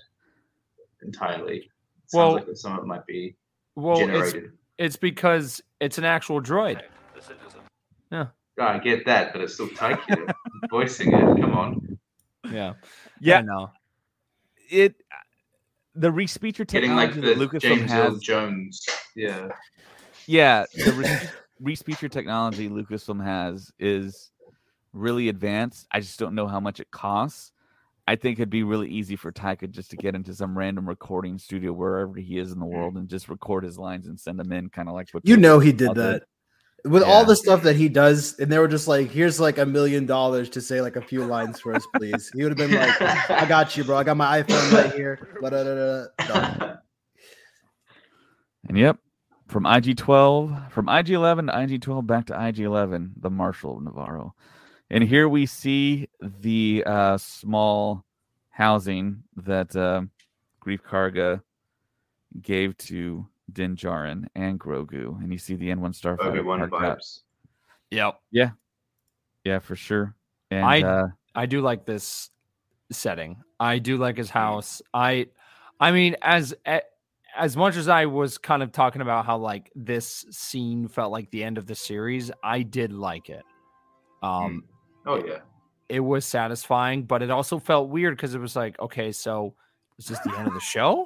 entirely. It sounds well, like that some of it might be well, generated. It's, it's because it's an actual droid. Yeah. Oh, I get that, but it's still Takia voicing it. Come on. Yeah, yeah. I know. It the re-speecher technology like the that Lucasfilm James has. L. Jones. Yeah, yeah. The re-speecher technology Lucasfilm has is really advanced. I just don't know how much it costs. I think it'd be really easy for Taika just to get into some random recording studio wherever he is in the world and just record his lines and send them in, kind of like what you know he did that. With yeah. all the stuff that he does, and they were just like, here's like a million dollars to say like a few lines for us, please. He would have been like, I got you, bro. I got my iPhone right here. No. And yep, from I G twelve, from I G eleven to I G twelve, back to I G eleven, the Marshal of Nevarro. And here we see the uh, small housing that uh, Grief Karga gave to Din Djarin and Grogu, and you see the N one Starfighter. Obi-Wan vibes. Yep. Yeah. Yeah, for sure. And I uh, I do like this setting. I do like his house. I, I mean, as as much as I was kind of talking about how like this scene felt like the end of the series, I did like it. Um, oh yeah, it, it was satisfying, but it also felt weird because it was like, okay, so is this the end of the show?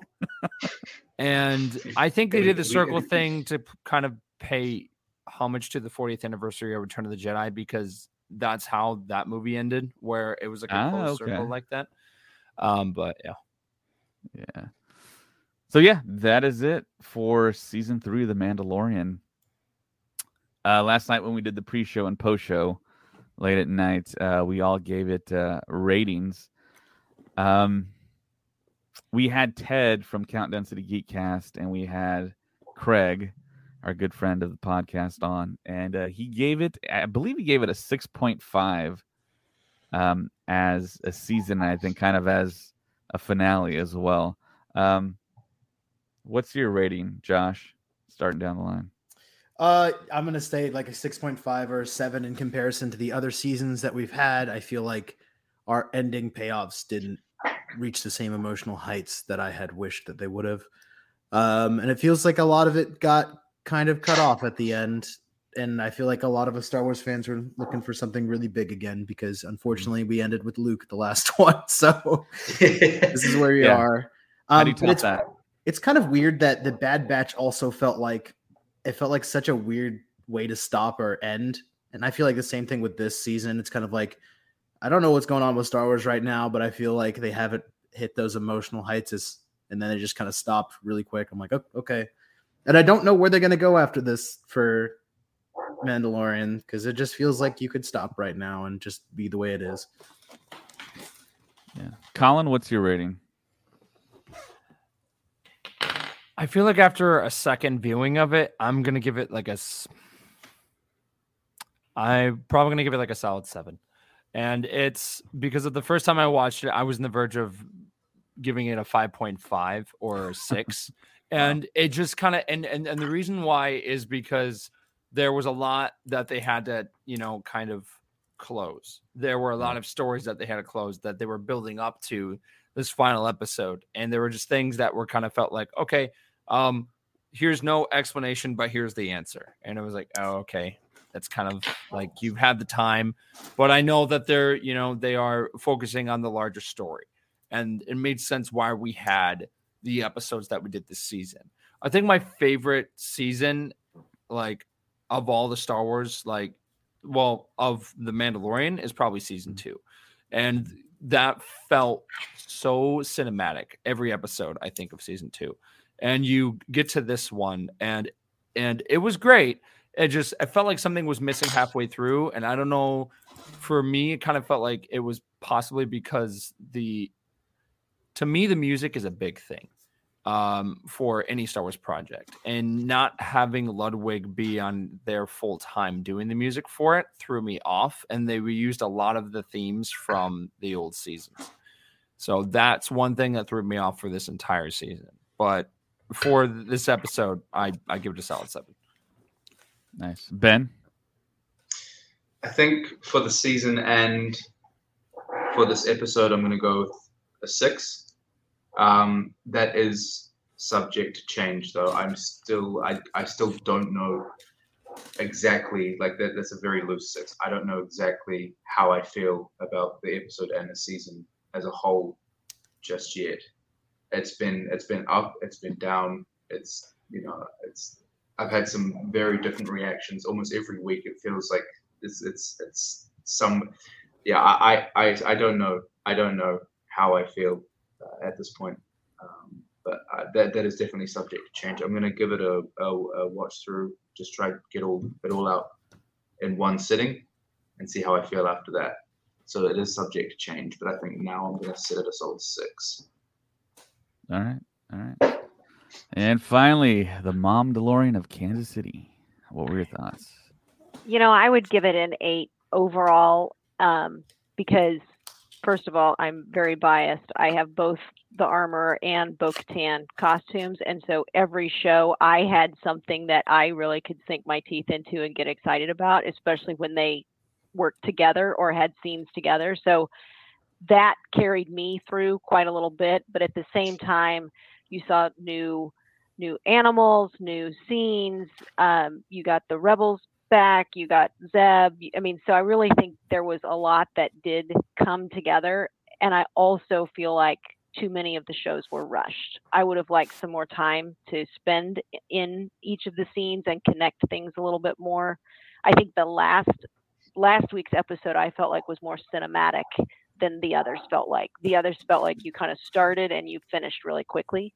And I think they did the circle thing to kind of pay homage to the fortieth anniversary of Return of the Jedi, because that's how that movie ended, where it was like a closed ah, okay. circle like that. Um, but yeah. Yeah. So yeah, that is it for season three of The Mandalorian. Uh, last night when we did the pre-show and post-show late at night, uh, we all gave it uh, ratings. Um, we had Ted from Count Density Geekcast, and we had Craig, our good friend of the podcast, on, and uh, he gave it, I believe he gave it a six point five um, as a season, I think, kind of as a finale as well. Um, what's your rating, Josh, starting down the line? Uh, I'm going to say like a six point five or a seven in comparison to the other seasons that we've had. I feel like our ending payoffs didn't reach the same emotional heights that I had wished that they would have. Um, and it feels like a lot of it got kind of cut off at the end, and I feel like a lot of us Star Wars fans were looking for something really big again, because unfortunately we ended with Luke the last one, so this is where we yeah. are. Um, How do you top it's, that? It's kind of weird that the Bad Batch also felt like it felt like such a weird way to stop or end, and I feel like the same thing with this season. It's kind of like, I don't know what's going on with Star Wars right now, but I feel like they haven't hit those emotional heights, as, and then they just kind of stopped really quick. I'm like, oh, okay. And I don't know where they're going to go after this for Mandalorian, because it just feels like you could stop right now and just be the way it is. Yeah. Colin, what's your rating? I feel like after a second viewing of it, I'm going to give it like a... I'm probably going to give it like a solid seven. And it's because of the first time I watched it, I was on the verge of giving it a five point five or six. And it just kind of, and, and and the reason why is because there was a lot that they had to, you know, kind of close. There were a lot of stories that they had to close that they were building up to this final episode. And there were just things that were kind of felt like, okay, um, here's no explanation, but here's the answer. And it was like, oh, okay. That's kind of like, you've had the time, but I know that they're, you know, they are focusing on the larger story. And it made sense why we had the episodes that we did this season. I think my favorite season, like of all the Star Wars, like, well, of The Mandalorian, is probably season two. And that felt so cinematic. Every episode, I think, of season two, and you get to this one, and, and it was great. It just, I felt like something was missing halfway through. And I don't know, for me, it kind of felt like it was possibly because the, to me, the music is a big thing um, for any Star Wars project, and not having Ludwig be on there full time doing the music for it threw me off. And they reused a lot of the themes from the old seasons. So that's one thing that threw me off for this entire season. But for this episode, I, I give it a solid seven. Nice. Ben? I think for the season and for this episode, I'm going to go with a six. Um, that is subject to change, though. I'm still, I, I still don't know exactly. Like that, that's a very loose six. I don't know exactly how I feel about the episode and the season as a whole just yet. It's been, it's been up, it's been down. It's, you know, it's. I've had some very different reactions almost every week. It feels like it's, it's, it's some. Yeah, I, I, I don't know. I don't know how I feel uh, at this point. Um, but uh, that that is definitely subject to change. I'm going to give it a, a, a watch through, just try to get all it all out in one sitting and see how I feel after that. So it is subject to change, but I think now I'm going to set it a solid six. All right. All right. And finally, the Mom DeLorean of Kansas City. What were your thoughts? You know, I would give it an eight overall um, because first of all, I'm very biased. I have both the armor and Bo-Katan costumes. And so every show I had something that I really could sink my teeth into and get excited about, especially when they worked together or had scenes together. So that carried me through quite a little bit. But at the same time, you saw new new animals, new scenes. Um, you got the Rebels back. You got Zeb. I mean, so I really think there was a lot that did come together. And I also feel like too many of the shows were rushed. I would have liked some more time to spend in each of the scenes and connect things a little bit more. I think the last last week's episode I felt like was more cinematic than the others felt like. The others felt like you kind of started and you finished really quickly.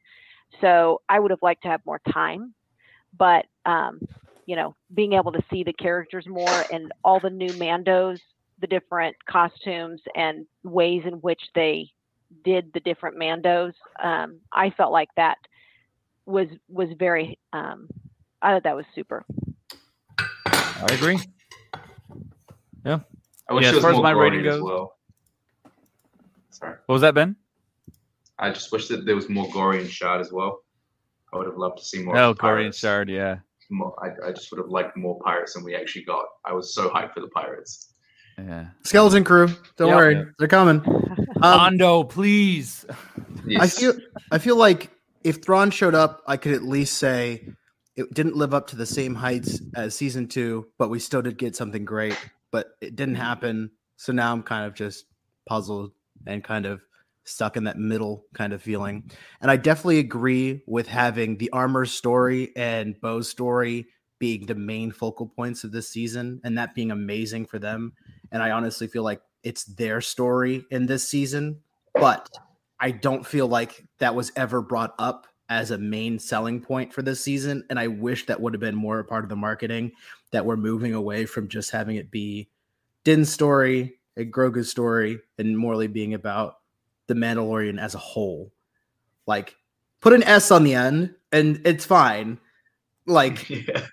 So I would have liked to have more time, but um, you know, being able to see the characters more and all the new Mandos, the different costumes and ways in which they did the different Mandos, um, I felt like that was was very. Um, I thought that was super. I agree. Yeah. I wish yeah, it was as far more as my rating goes. Well. Sorry. What was that, Ben? I just wish that there was more Gory and Shard as well. I would have loved to see more. Oh, Gory and Shard, yeah. More, I, I just would have liked more pirates than we actually got. I was so hyped for the pirates. Yeah. Skeleton Crew, don't yep. worry, they're coming. Hondo, um, please. Yes. I feel. I feel like if Thrawn showed up, I could at least say it didn't live up to the same heights as season two, but we still did get something great. But it didn't happen, so now I'm kind of just puzzled and kind of stuck in that middle kind of feeling. And I definitely agree with having the armor story and Bo's story being the main focal points of this season, and that being amazing for them. And I honestly feel like it's their story in this season, but I don't feel like that was ever brought up as a main selling point for this season. And I wish that would have been more a part of the marketing, that we're moving away from just having it be Din's story and Grogu's story and morely being about the Mandalorian as a whole. Like, put an S on the end and it's fine. Like, yeah.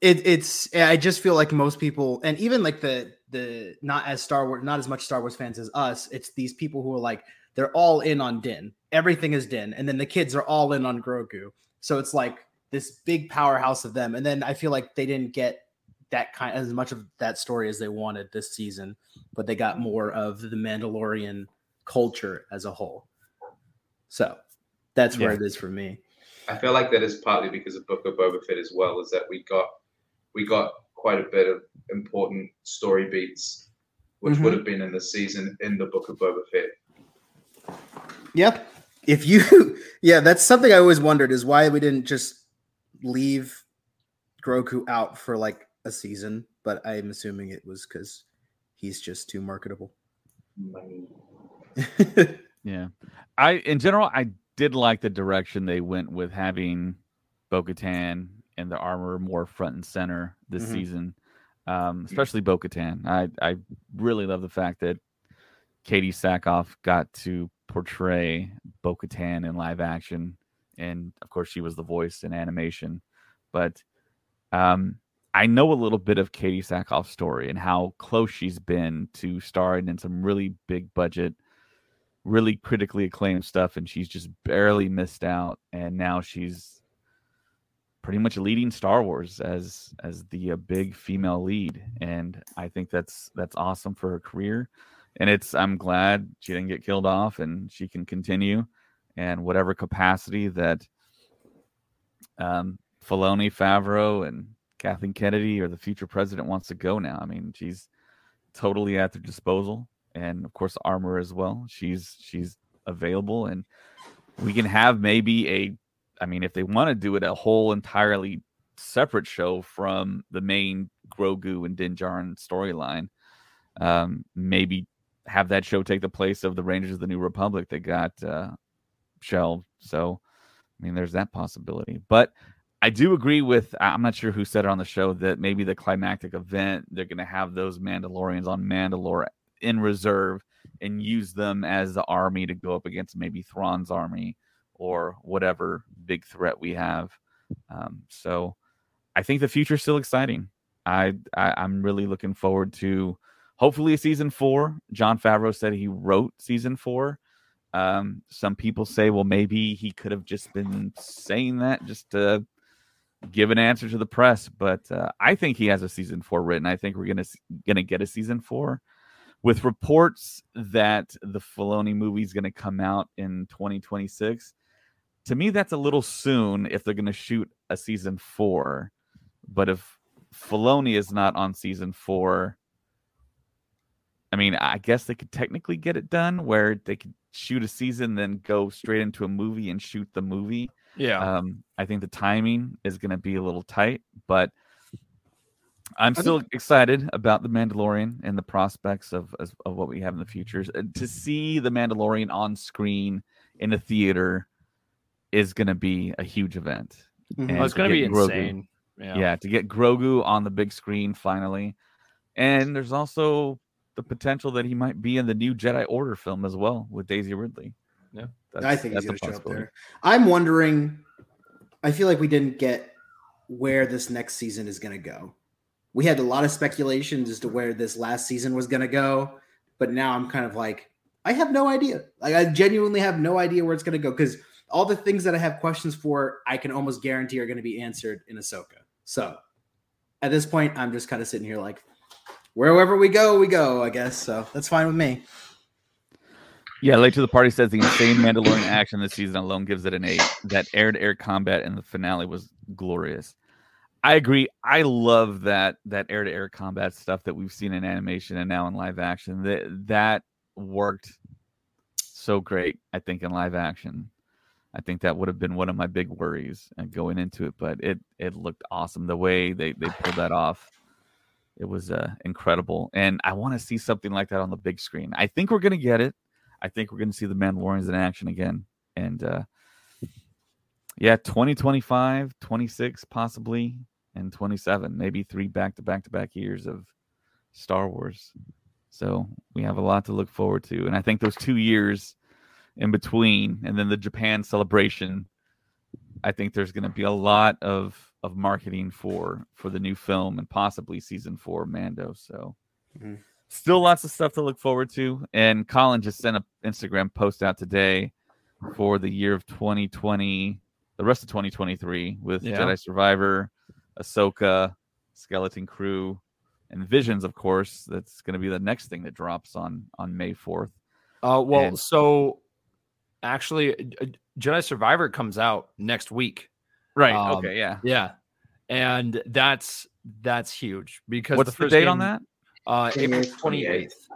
It, it's, I just feel like most people, and even like the, the, not as Star Wars, not as much Star Wars fans as us, it's these people who are like, they're all in on Din. Everything is Din. And then the kids are all in on Grogu. So it's like this big powerhouse of them. And then I feel like they didn't get that kind as much of that story as they wanted this season, but they got more of the Mandalorian culture as a whole. So that's yeah. where it is for me. I feel like that is partly because of Book of Boba Fett as well, is that we got, we got quite a bit of important story beats, which mm-hmm. would have been in the season in the Book of Boba Fett. Yep. If you, yeah, that's something I always wondered, is why we didn't just leave Grogu out for like a season, but I'm assuming it was because he's just too marketable. yeah. I, in general, I did like the direction they went with having Bo-Katan and the armor more front and center this mm-hmm. season, um, especially Bo-Katan. I, I really love the fact that Katie Sackhoff got to portray Bo-Katan in live action. And of course she was the voice in animation, but um, I know a little bit of Katie Sackhoff's story and how close she's been to starring in some really big budget, really critically acclaimed stuff. And she's just barely missed out. And now she's pretty much leading Star Wars as as the uh, big female lead. And I think that's that's awesome for her career. And it's I'm glad she didn't get killed off and she can continue in whatever capacity that um, Filoni, Favreau, and Kathleen Kennedy or the future president wants to go now. I mean, she's totally at their disposal. And of course, armor as well. She's she's available. And we can have maybe a I mean, if they want to do it, a whole entirely separate show from the main Grogu and Din Djarin storyline. Um, maybe have that show take the place of the Rangers of the New Republic that got uh, shelved. So, I mean, there's that possibility. But I do agree with, I'm not sure who said it on the show, that maybe the climactic event, they're going to have those Mandalorians on Mandalore in reserve and use them as the army to go up against maybe Thrawn's army or whatever big threat we have. Um, so I think the future is still exciting. I, I, I'm really looking forward to hopefully a season four. Jon Favreau said he wrote season four. Um, some people say, well, maybe he could have just been saying that just to give an answer to the press. But uh, I think he has a season four written. I think we're going to going to get a season four. with reports that the Filoni movie is going to come out in twenty twenty-six. To me, that's a little soon if they're going to shoot a season four. But if Filoni is not on season four, I mean, I guess they could technically get it done where they could shoot a season, then go straight into a movie and shoot the movie. Yeah. Um, I think the timing is going to be a little tight, but I'm still excited about The Mandalorian and the prospects of, of, of what we have in the future. To see The Mandalorian on screen in a theater is going to be a huge event. Mm-hmm. Oh, it's going to be Grogu, insane. Yeah. yeah, to get Grogu on the big screen finally. And there's also the potential that he might be in the new Jedi Order film as well with Daisy Ridley. Yeah, that's, I think that's he's going to show up there. I'm wondering, I feel like we didn't get where this next season is going to go. We had a lot of speculations as to where this last season was going to go, but now I'm kind of like, I have no idea. Like, I genuinely have no idea where it's going to go, because all the things that I have questions for, I can almost guarantee are going to be answered in Ahsoka. So at this point, I'm just kind of sitting here like, wherever we go, we go, I guess. So that's fine with me. Yeah, Late to the Party says the insane Mandalorian action this season alone gives it an eight. That air-to-air combat in the finale was glorious. I agree. I love that that air-to-air combat stuff that we've seen in animation and now in live action. That that worked so great, I think, in live action. I think that would have been one of my big worries going into it, but it it looked awesome. The way they, they pulled that off, it was uh, incredible. And I want to see something like that on the big screen. I think we're going to get it. I think we're going to see the Mandalorians in action again. And uh, yeah, twenty twenty-five, twenty-six possibly, and twenty-seven, maybe three back-to-back-to-back years of Star Wars. So we have a lot to look forward to. And I think those two years in between and then the Japan celebration, I think there's going to be a lot of of marketing for for the new film and possibly season four Mando. So mm-hmm. Still lots of stuff to look forward to. And Colin just sent an Instagram post out today for the year of twenty twenty, the rest of twenty twenty-three with yeah. Jedi Survivor, Ahsoka, Skeleton Crew, and Visions, of course. That's going to be the next thing that drops on, on May fourth. Uh, well, and- so actually, Jedi Survivor comes out next week. Right. Um, okay. Yeah. Yeah. And that's that's huge because what's the, first the date game, on that? Uh, April twenty-eighth.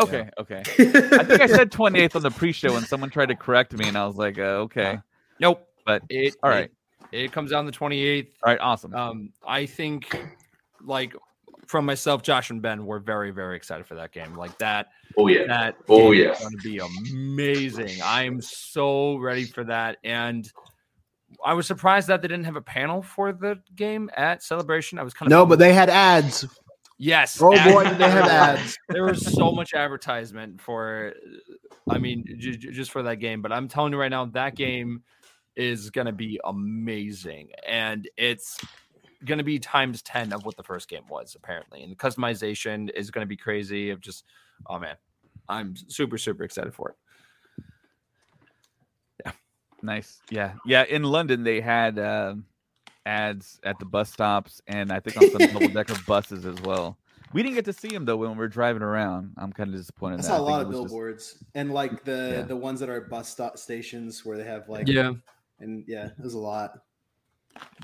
Okay. Yeah. Okay. I think I said twenty-eighth on the pre-show, and someone tried to correct me, and I was like, uh, okay, nope. But it, all right, it, it comes out on the twenty-eighth. All right. Awesome. Um, I think, like, from myself, Josh, and Ben, we're very, very excited for that game. Like that. Oh yeah. That oh yeah. It's going to be amazing. I'm so ready for that, and I was surprised that they didn't have a panel for the game at Celebration. I was kind of no, but they had ads. Yes. Oh boy, did they have ads. There was so much advertisement for, I mean, j- j- just for that game. But I'm telling you right now, that game is going to be amazing, and it's going to be times ten of what the first game was, apparently. And the customization is going to be crazy. Of just, oh man, I'm super, super excited for it. Nice. Yeah. Yeah. In London, they had uh, ads at the bus stops and I think on some double decker buses as well. We didn't get to see them, though, when we were driving around. I'm kind of disappointed. I saw that. a I lot of billboards just... and like the, yeah. the ones that are bus stop stations where they have like, yeah. And yeah, it was a lot.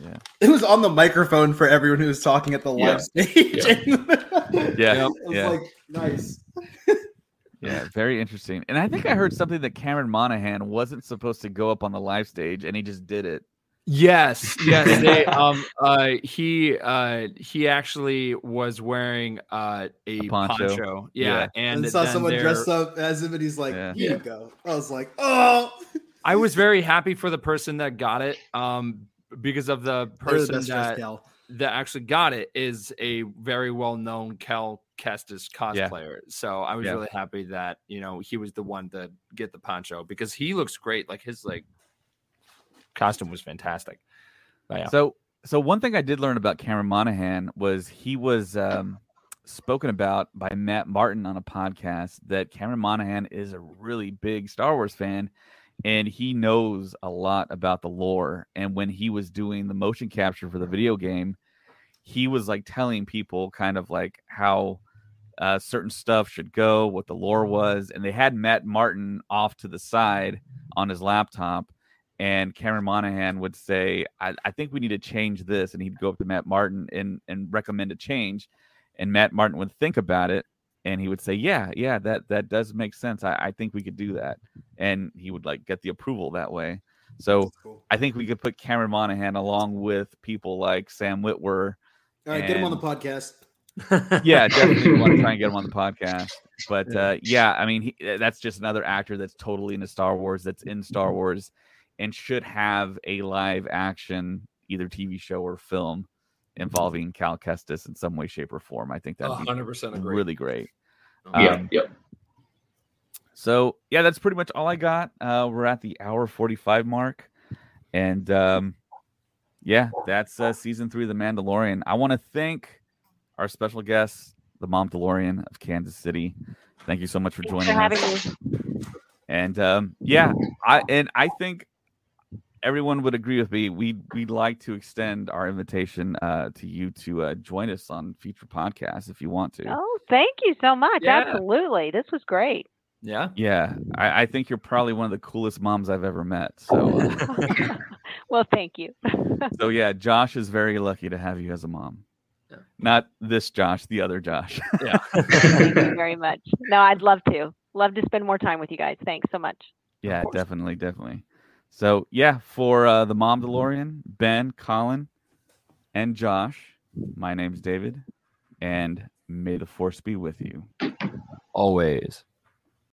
Yeah. It was on the microphone for everyone who was talking at the yeah. live stage. Yeah. and... yeah. yeah. It was yeah. like, nice. Yeah, very interesting. And I think I heard something that Cameron Monaghan wasn't supposed to go up on the live stage, and he just did it. Yes, yes. They, um, uh, he uh, he actually was wearing uh, a, a poncho. poncho. Yeah, yeah, and I saw someone they're... dressed up as if, and he's like, yeah. "Here you go." I was like, "Oh!" I was very happy for the person that got it, um, because of the person the that dressed, that actually got it is a very well-known Cal. Kestis cosplayer, yeah. So I was yeah. really happy that, you know, he was the one to get the poncho because he looks great. Like his like costume was fantastic. But, yeah. So, so one thing I did learn about Cameron Monaghan was he was um, spoken about by Matt Martin on a podcast that Cameron Monaghan is a really big Star Wars fan, and he knows a lot about the lore. And when he was doing the motion capture for the video game, he was like telling people kind of like how uh, certain stuff should go, what the lore was. And they had Matt Martin off to the side on his laptop. And Cameron Monaghan would say, I, I think we need to change this. And he'd go up to Matt Martin and, and recommend a change. And Matt Martin would think about it. And he would say, yeah, yeah, that, that does make sense. I, I think we could do that. And he would like get the approval that way. So cool. I think we could put Cameron Monaghan along with people like Sam Witwer. All right, and... get him on the podcast. Yeah, definitely want to try and get him on the podcast. But uh, yeah, I mean, he, that's just another actor that's totally into Star Wars, that's in Star Wars, and should have a live action, either T V show or film, involving Cal Kestis in some way, shape, or form. I think that would be one hundred percent agree. Really great. Um, yeah, yep. So, yeah, that's pretty much all I got. Uh, we're at the hour forty-five mark. And, um, yeah, that's uh, Season three of The Mandalorian. I want to thank our special guest, the Mom DeLorean of Kansas City. Thank you so much for joining Thanks for us. Having me. And, um, yeah, I and I think... everyone would agree with me. We we'd like to extend our invitation uh, to you to uh, join us on future podcasts if you want to. Oh, thank you so much. Yeah. Absolutely, this was great. Yeah, yeah. I, I think you're probably one of the coolest moms I've ever met. So, uh, well, thank you. So yeah, Josh is very lucky to have you as a mom. Yeah. Not this Josh, the other Josh. Yeah. Thank you very much. No, I'd love to. Love to spend more time with you guys. Thanks so much. Yeah, definitely, definitely. So, yeah, for uh, the Mom DeLorean, Ben, Colin, and Josh, my name's David, and may the Force be with you. Always.